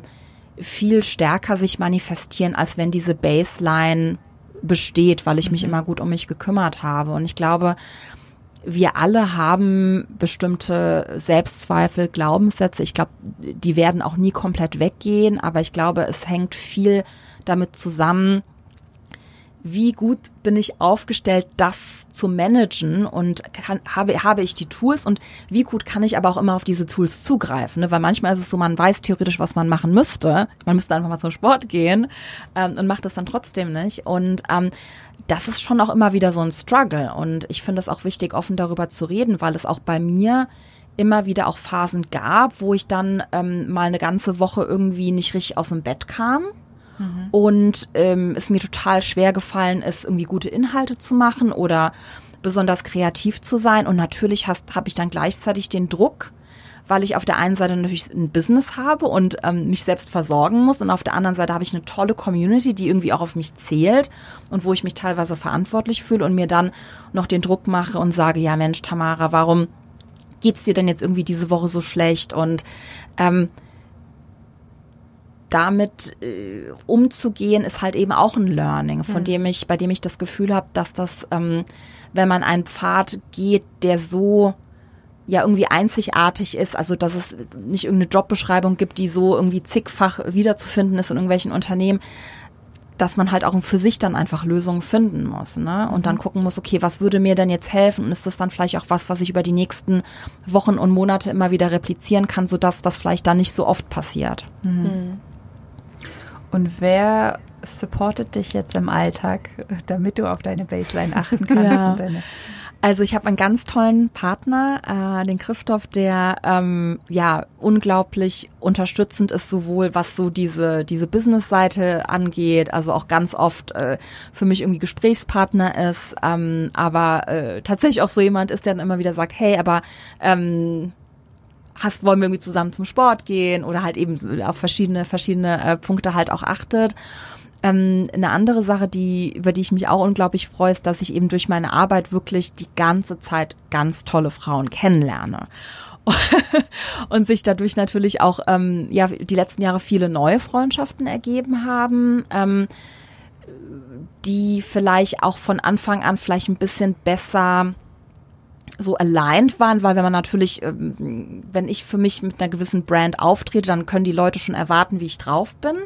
viel stärker sich manifestieren, als wenn diese Baseline besteht, weil ich mich immer gut um mich gekümmert habe. Und ich glaube, wir alle haben bestimmte Selbstzweifel, Glaubenssätze. Ich glaube, die werden auch nie komplett weggehen, aber ich glaube, es hängt viel damit zusammen, wie gut bin ich aufgestellt, das zu managen und habe ich die Tools und wie gut kann ich aber auch immer auf diese Tools zugreifen, ne? Weil manchmal ist es so, man weiß theoretisch, was man machen müsste. Man müsste einfach mal zum Sport gehen und macht das dann trotzdem nicht. Und das ist schon auch immer wieder so ein Struggle. Und ich finde es auch wichtig, offen darüber zu reden, weil es auch bei mir immer wieder auch Phasen gab, wo ich dann mal eine ganze Woche irgendwie nicht richtig aus dem Bett kam. Und es mir total schwer gefallen ist, irgendwie gute Inhalte zu machen oder besonders kreativ zu sein. Und natürlich habe ich dann gleichzeitig den Druck, weil ich auf der einen Seite natürlich ein Business habe und mich selbst versorgen muss. Und auf der anderen Seite habe ich eine tolle Community, die irgendwie auch auf mich zählt und wo ich mich teilweise verantwortlich fühle und mir dann noch den Druck mache und sage, ja Mensch, Tamara, warum geht's dir denn jetzt irgendwie diese Woche so schlecht? Und damit umzugehen, ist halt eben auch ein Learning, bei dem ich das Gefühl habe, dass das, wenn man einen Pfad geht, der so ja irgendwie einzigartig ist, also dass es nicht irgendeine Jobbeschreibung gibt, die so irgendwie zigfach wiederzufinden ist in irgendwelchen Unternehmen, dass man halt auch für sich dann einfach Lösungen finden muss, ne? Und dann gucken muss, okay, was würde mir denn jetzt helfen? Und ist das dann vielleicht auch was ich über die nächsten Wochen und Monate immer wieder replizieren kann, sodass das vielleicht dann nicht so oft passiert. Mhm. Und wer supportet dich jetzt im Alltag, damit du auf deine Baseline achten kannst? Ja. Also ich habe einen ganz tollen Partner, den Christoph, der unglaublich unterstützend ist, sowohl was so diese Business-Seite angeht, also auch ganz oft für mich irgendwie Gesprächspartner ist, aber tatsächlich auch so jemand ist, der dann immer wieder sagt, hey, aber wollen wir irgendwie zusammen zum Sport gehen oder halt eben auf verschiedene Punkte halt auch achtet. Eine andere Sache, über die ich mich auch unglaublich freue, ist, dass ich eben durch meine Arbeit wirklich die ganze Zeit ganz tolle Frauen kennenlerne. Und sich dadurch natürlich auch die letzten Jahre viele neue Freundschaften ergeben haben, die vielleicht auch von Anfang an vielleicht ein bisschen besser so aligned waren, weil wenn man natürlich, wenn ich für mich mit einer gewissen Brand auftrete, dann können die Leute schon erwarten, wie ich drauf bin.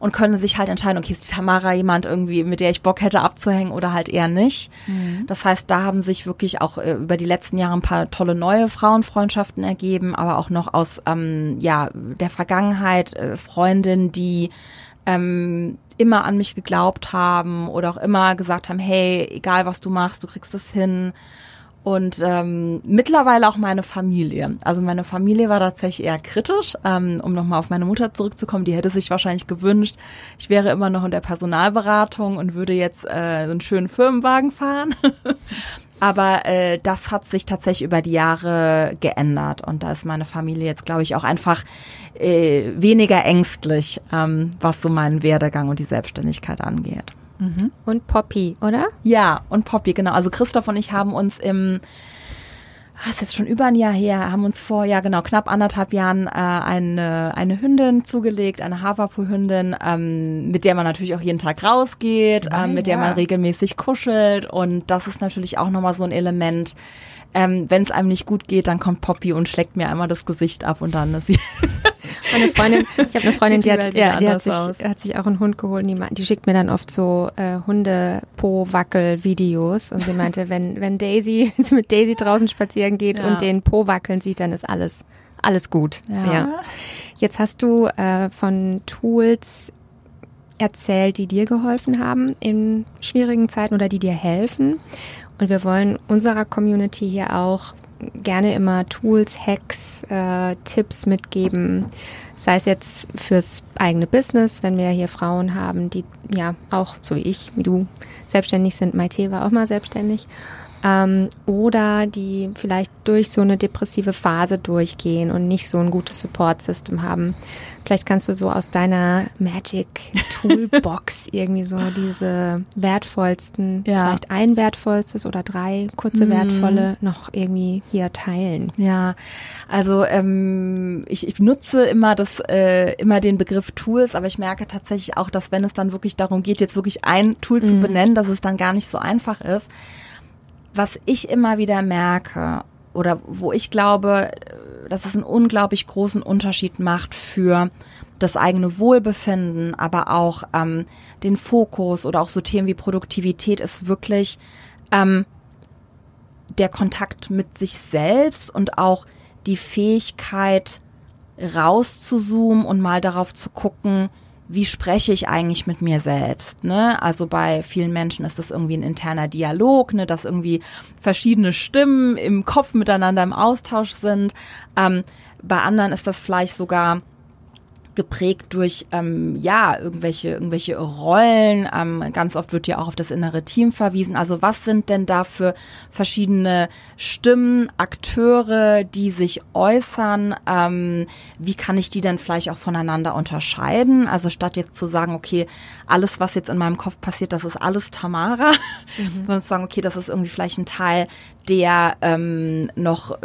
Und können sich halt entscheiden, okay, ist die Tamara jemand irgendwie, mit der ich Bock hätte abzuhängen oder halt eher nicht. Mhm. Das heißt, da haben sich wirklich auch über die letzten Jahre ein paar tolle neue Frauenfreundschaften ergeben, aber auch noch aus der Vergangenheit Freundinnen, die immer an mich geglaubt haben oder auch immer gesagt haben, hey, egal was du machst, du kriegst das hin. Und mittlerweile auch meine Familie. Also meine Familie war tatsächlich eher kritisch, um nochmal auf meine Mutter zurückzukommen. Die hätte sich wahrscheinlich gewünscht, ich wäre immer noch in der Personalberatung und würde jetzt einen schönen Firmenwagen fahren. Aber das hat sich tatsächlich über die Jahre geändert. Und da ist meine Familie jetzt, glaube ich, auch einfach weniger ängstlich, was so meinen Werdegang und die Selbstständigkeit angeht. Mhm. Und Poppy, oder? Ja, und Poppy, genau. Also Christoph und ich haben uns im das ist jetzt schon über ein Jahr her, haben uns vor, ja genau, knapp 1,5 Jahren eine Hündin zugelegt, eine Havapu-Hündin, mit der man natürlich auch jeden Tag rausgeht, mit der man regelmäßig kuschelt. Und das ist natürlich auch nochmal so ein Element. Wenn es einem nicht gut geht, dann kommt Poppy und schlägt mir einmal das Gesicht ab und dann ist sie... Ich habe eine Freundin, die hat sich auch einen Hund geholt. Die schickt mir dann oft so Hunde-Po-Wackel-Videos. Und sie meinte, wenn sie mit Daisy draußen spazieren geht und den Po wackeln sieht, dann ist alles gut. Ja. Ja. Jetzt hast du von Tools erzählt, die dir geholfen haben in schwierigen Zeiten oder die dir helfen. Und wir wollen unserer Community hier auch gerne immer Tools, Hacks, Tipps mitgeben, sei es jetzt fürs eigene Business, wenn wir hier Frauen haben, die ja auch, so wie ich, wie du, selbstständig sind. Maite war auch mal selbstständig. Oder die vielleicht durch so eine depressive Phase durchgehen und nicht so ein gutes Support-System haben. Vielleicht kannst du so aus deiner Magic-Toolbox irgendwie so diese wertvollsten, vielleicht ein wertvollstes oder 3 kurze wertvolle noch irgendwie hier teilen. Ja, also ich benutze immer immer den Begriff Tools, aber ich merke tatsächlich auch, dass wenn es dann wirklich darum geht, jetzt wirklich ein Tool zu benennen, dass es dann gar nicht so einfach ist. Was ich immer wieder merke oder wo ich glaube, dass es einen unglaublich großen Unterschied macht für das eigene Wohlbefinden, aber auch den Fokus oder auch so Themen wie Produktivität, ist wirklich der Kontakt mit sich selbst und auch die Fähigkeit, rauszuzoomen und mal darauf zu gucken, wie spreche ich eigentlich mit mir selbst, ne? Also bei vielen Menschen ist das irgendwie ein interner Dialog, ne? Dass irgendwie verschiedene Stimmen im Kopf miteinander im Austausch sind. Bei anderen ist das vielleicht sogar geprägt durch, irgendwelche Rollen. Ganz oft wird ja auch auf das innere Team verwiesen. Also was sind denn da für verschiedene Stimmen, Akteure, die sich äußern? Wie kann ich die denn vielleicht auch voneinander unterscheiden? Also statt jetzt zu sagen, okay, alles, was jetzt in meinem Kopf passiert, das ist alles Tamara. Sondern zu sagen, okay, das ist irgendwie vielleicht ein Teil, der noch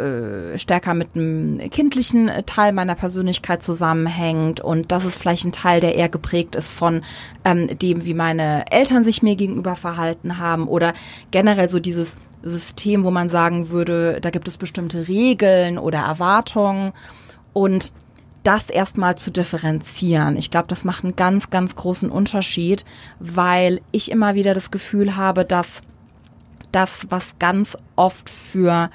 stärker mit einem kindlichen Teil meiner Persönlichkeit zusammenhängt. Und das ist vielleicht ein Teil, der eher geprägt ist von dem, wie meine Eltern sich mir gegenüber verhalten haben. Oder generell so dieses System, wo man sagen würde, da gibt es bestimmte Regeln oder Erwartungen. Und das erstmal zu differenzieren. Ich glaube, das macht einen ganz, ganz großen Unterschied, weil ich immer wieder das Gefühl habe, dass das, was ganz oft für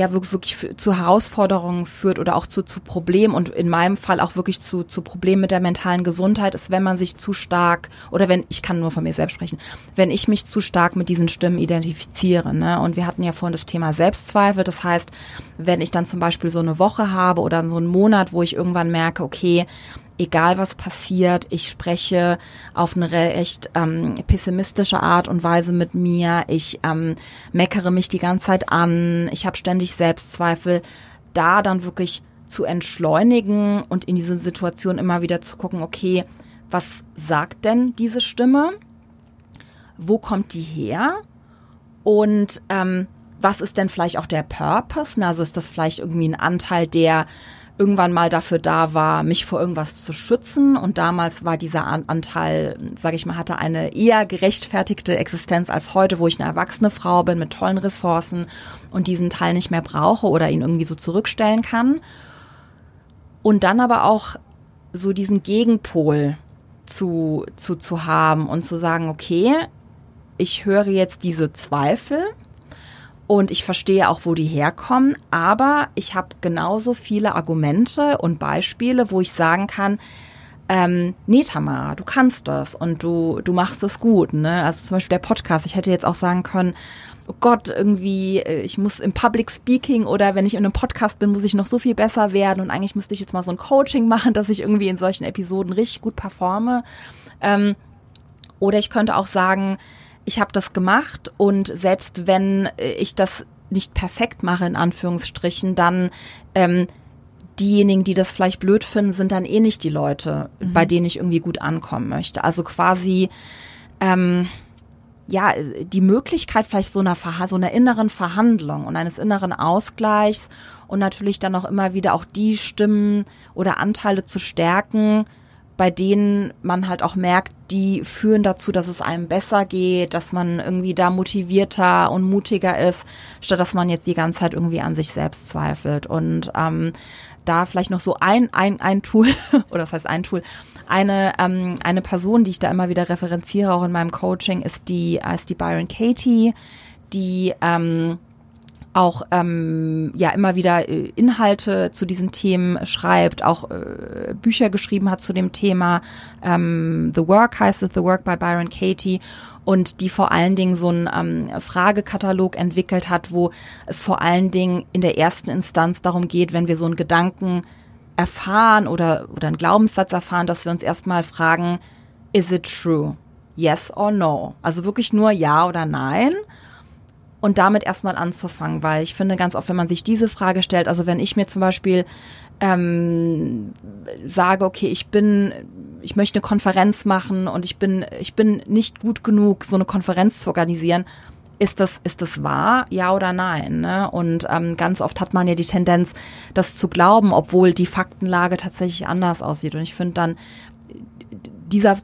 wirklich zu Herausforderungen führt oder auch zu Problemen und in meinem Fall auch wirklich zu Problemen mit der mentalen Gesundheit ist, wenn man sich zu stark oder ich kann nur von mir selbst sprechen, wenn ich mich zu stark mit diesen Stimmen identifiziere, ne? Und wir hatten ja vorhin das Thema Selbstzweifel, das heißt, wenn ich dann zum Beispiel so eine Woche habe oder so einen Monat, wo ich irgendwann merke, okay, egal was passiert, ich spreche auf eine recht pessimistische Art und Weise mit mir, ich meckere mich die ganze Zeit an, ich habe ständig Selbstzweifel, da dann wirklich zu entschleunigen und in diese Situation immer wieder zu gucken, okay, was sagt denn diese Stimme, wo kommt die her und was ist denn vielleicht auch der Purpose, also ist das vielleicht irgendwie ein Anteil, der irgendwann mal dafür da war, mich vor irgendwas zu schützen. Und damals war dieser Anteil, sage ich mal, hatte eine eher gerechtfertigte Existenz als heute, wo ich eine erwachsene Frau bin mit tollen Ressourcen und diesen Teil nicht mehr brauche oder ihn irgendwie so zurückstellen kann. Und dann aber auch so diesen Gegenpol zu haben und zu sagen, okay, ich höre jetzt diese Zweifel. Und ich verstehe auch, wo die herkommen, aber ich habe genauso viele Argumente und Beispiele, wo ich sagen kann, nee Tamara, du kannst das und du machst es gut, ne? Also zum Beispiel der Podcast, ich hätte jetzt auch sagen können, oh Gott, irgendwie, ich muss im Public Speaking oder wenn ich in einem Podcast bin, muss ich noch so viel besser werden und eigentlich müsste ich jetzt mal so ein Coaching machen, dass ich irgendwie in solchen Episoden richtig gut performe. Oder ich könnte auch sagen, ich habe das gemacht und selbst wenn ich das nicht perfekt mache, in Anführungsstrichen, dann diejenigen, die das vielleicht blöd finden, sind dann eh nicht die Leute, bei denen ich irgendwie gut ankommen möchte. Also quasi ja, die Möglichkeit vielleicht so einer inneren Verhandlung und eines inneren Ausgleichs und natürlich dann auch immer wieder auch die Stimmen oder Anteile zu stärken, bei denen man halt auch merkt, die führen dazu, dass es einem besser geht, dass man irgendwie da motivierter und mutiger ist, statt dass man jetzt die ganze Zeit irgendwie an sich selbst zweifelt. Und da vielleicht noch so ein Tool, oder was heißt ein Tool, eine Person, die ich da immer wieder referenziere, auch in meinem Coaching, ist die Byron Katie, die auch immer wieder Inhalte zu diesen Themen schreibt, auch Bücher geschrieben hat zu dem Thema. The Work heißt es, The Work by Byron Katie. Und die vor allen Dingen so einen Fragekatalog entwickelt hat, wo es vor allen Dingen in der ersten Instanz darum geht, wenn wir so einen Gedanken erfahren oder einen Glaubenssatz erfahren, dass wir uns erstmal fragen, is it true? Yes or no? Also wirklich nur ja oder nein. Und damit erstmal anzufangen, weil ich finde ganz oft, wenn man sich diese Frage stellt, also wenn ich mir zum Beispiel sage, okay, ich möchte eine Konferenz machen und ich bin nicht gut genug, so eine Konferenz zu organisieren, ist das wahr, ja oder nein? Ne? Und ganz oft hat man ja die Tendenz, das zu glauben, obwohl die Faktenlage tatsächlich anders aussieht. Und ich finde dann,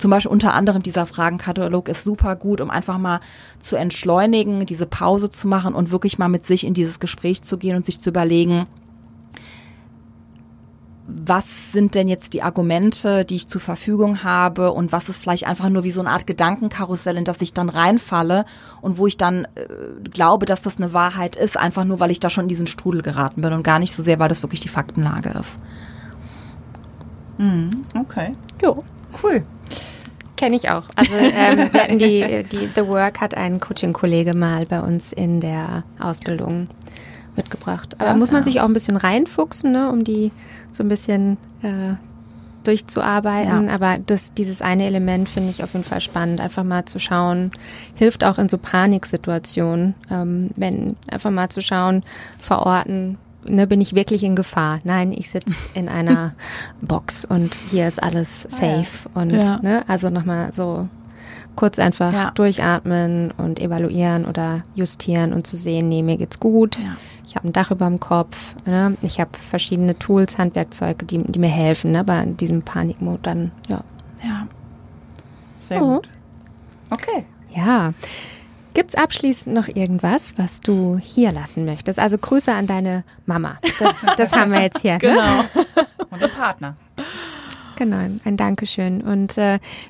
zum Beispiel unter anderem dieser Fragenkatalog ist super gut, um einfach mal zu entschleunigen, diese Pause zu machen und wirklich mal mit sich in dieses Gespräch zu gehen und sich zu überlegen, was sind denn jetzt die Argumente, die ich zur Verfügung habe und was ist vielleicht einfach nur wie so eine Art Gedankenkarussell, in das ich dann reinfalle und wo ich dann glaube, dass das eine Wahrheit ist, einfach nur, weil ich da schon in diesen Strudel geraten bin und gar nicht so sehr, weil das wirklich die Faktenlage ist. Okay. Jo, cool. Kenne ich auch. Also wir hatten die The Work hat ein Coaching-Kollege mal bei uns in der Ausbildung mitgebracht. Aber muss man sich auch ein bisschen reinfuchsen, ne, um die so ein bisschen durchzuarbeiten. Ja. Aber dieses eine Element finde ich auf jeden Fall spannend, einfach mal zu schauen, hilft auch in so Paniksituationen, einfach mal zu schauen, verorten, ne, bin ich wirklich in Gefahr? Nein, ich sitze in einer Box und hier ist alles safe. Und ne, also nochmal so kurz einfach durchatmen und evaluieren oder justieren und zu sehen, nee, mir geht's gut, ich habe ein Dach über dem Kopf, ne? Ich habe verschiedene Tools, Handwerkzeuge, die mir helfen, ne? Aber in diesem Panikmodus dann, ja. Sehr gut. Okay. Ja. Gibt's abschließend noch irgendwas, was du hier lassen möchtest? Also Grüße an deine Mama. Das haben wir jetzt hier. Genau. Ne? Und den Partner. Genau, ein Dankeschön. Und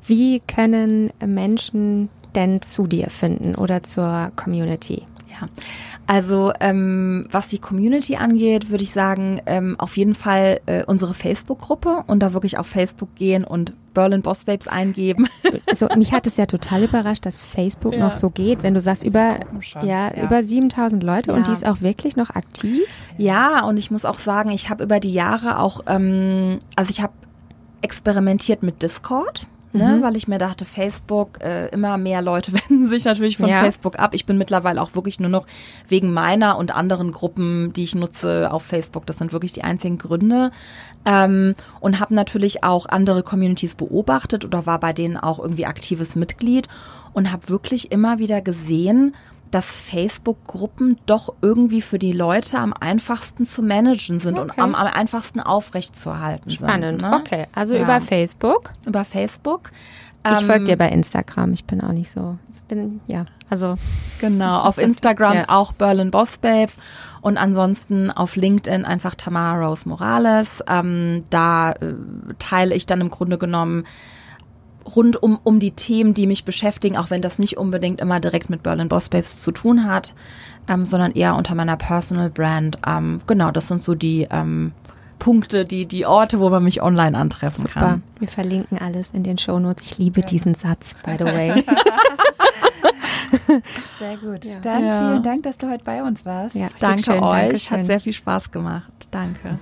wie können Menschen denn zu dir finden oder zur Community? Ja, also was die Community angeht, würde ich sagen, auf jeden Fall unsere Facebook-Gruppe und da wirklich auf Facebook gehen und Berlin Boss Babes eingeben. Also, mich hat es ja total überrascht, dass Facebook noch so geht, wenn du sagst, über 7.000 Leute und die ist auch wirklich noch aktiv. Ja, und ich muss auch sagen, ich habe über die Jahre auch, ich habe experimentiert mit Discord, ne, weil ich mir dachte, Facebook, immer mehr Leute wenden sich natürlich von Facebook ab. Ich bin mittlerweile auch wirklich nur noch wegen meiner und anderen Gruppen, die ich nutze, auf Facebook. Das sind wirklich die einzigen Gründe. Und habe natürlich auch andere Communities beobachtet oder war bei denen auch irgendwie aktives Mitglied und habe wirklich immer wieder gesehen, dass Facebook-Gruppen doch irgendwie für die Leute am einfachsten zu managen sind und am einfachsten aufrechtzuerhalten sind. Spannend, ne? Okay. Also über Facebook? Über Facebook. Ich folge dir bei Instagram, ich bin auch nicht so... Genau, auf Instagram auch Berlin Boss Babes und ansonsten auf LinkedIn einfach Tamara Rose Morales. Da teile ich dann im Grunde genommen rund um die Themen, die mich beschäftigen, auch wenn das nicht unbedingt immer direkt mit Berlin Boss Babes zu tun hat, sondern eher unter meiner Personal Brand. Genau, das sind so die Punkte, die Orte, wo man mich online antreffen kann. Super, wir verlinken alles in den Shownotes. Ich liebe diesen Satz, by the way. Sehr gut. Ja. Dann vielen Dank, dass du heute bei uns warst. Ja, danke schön, euch. Dankeschön. Hat sehr viel Spaß gemacht. Danke.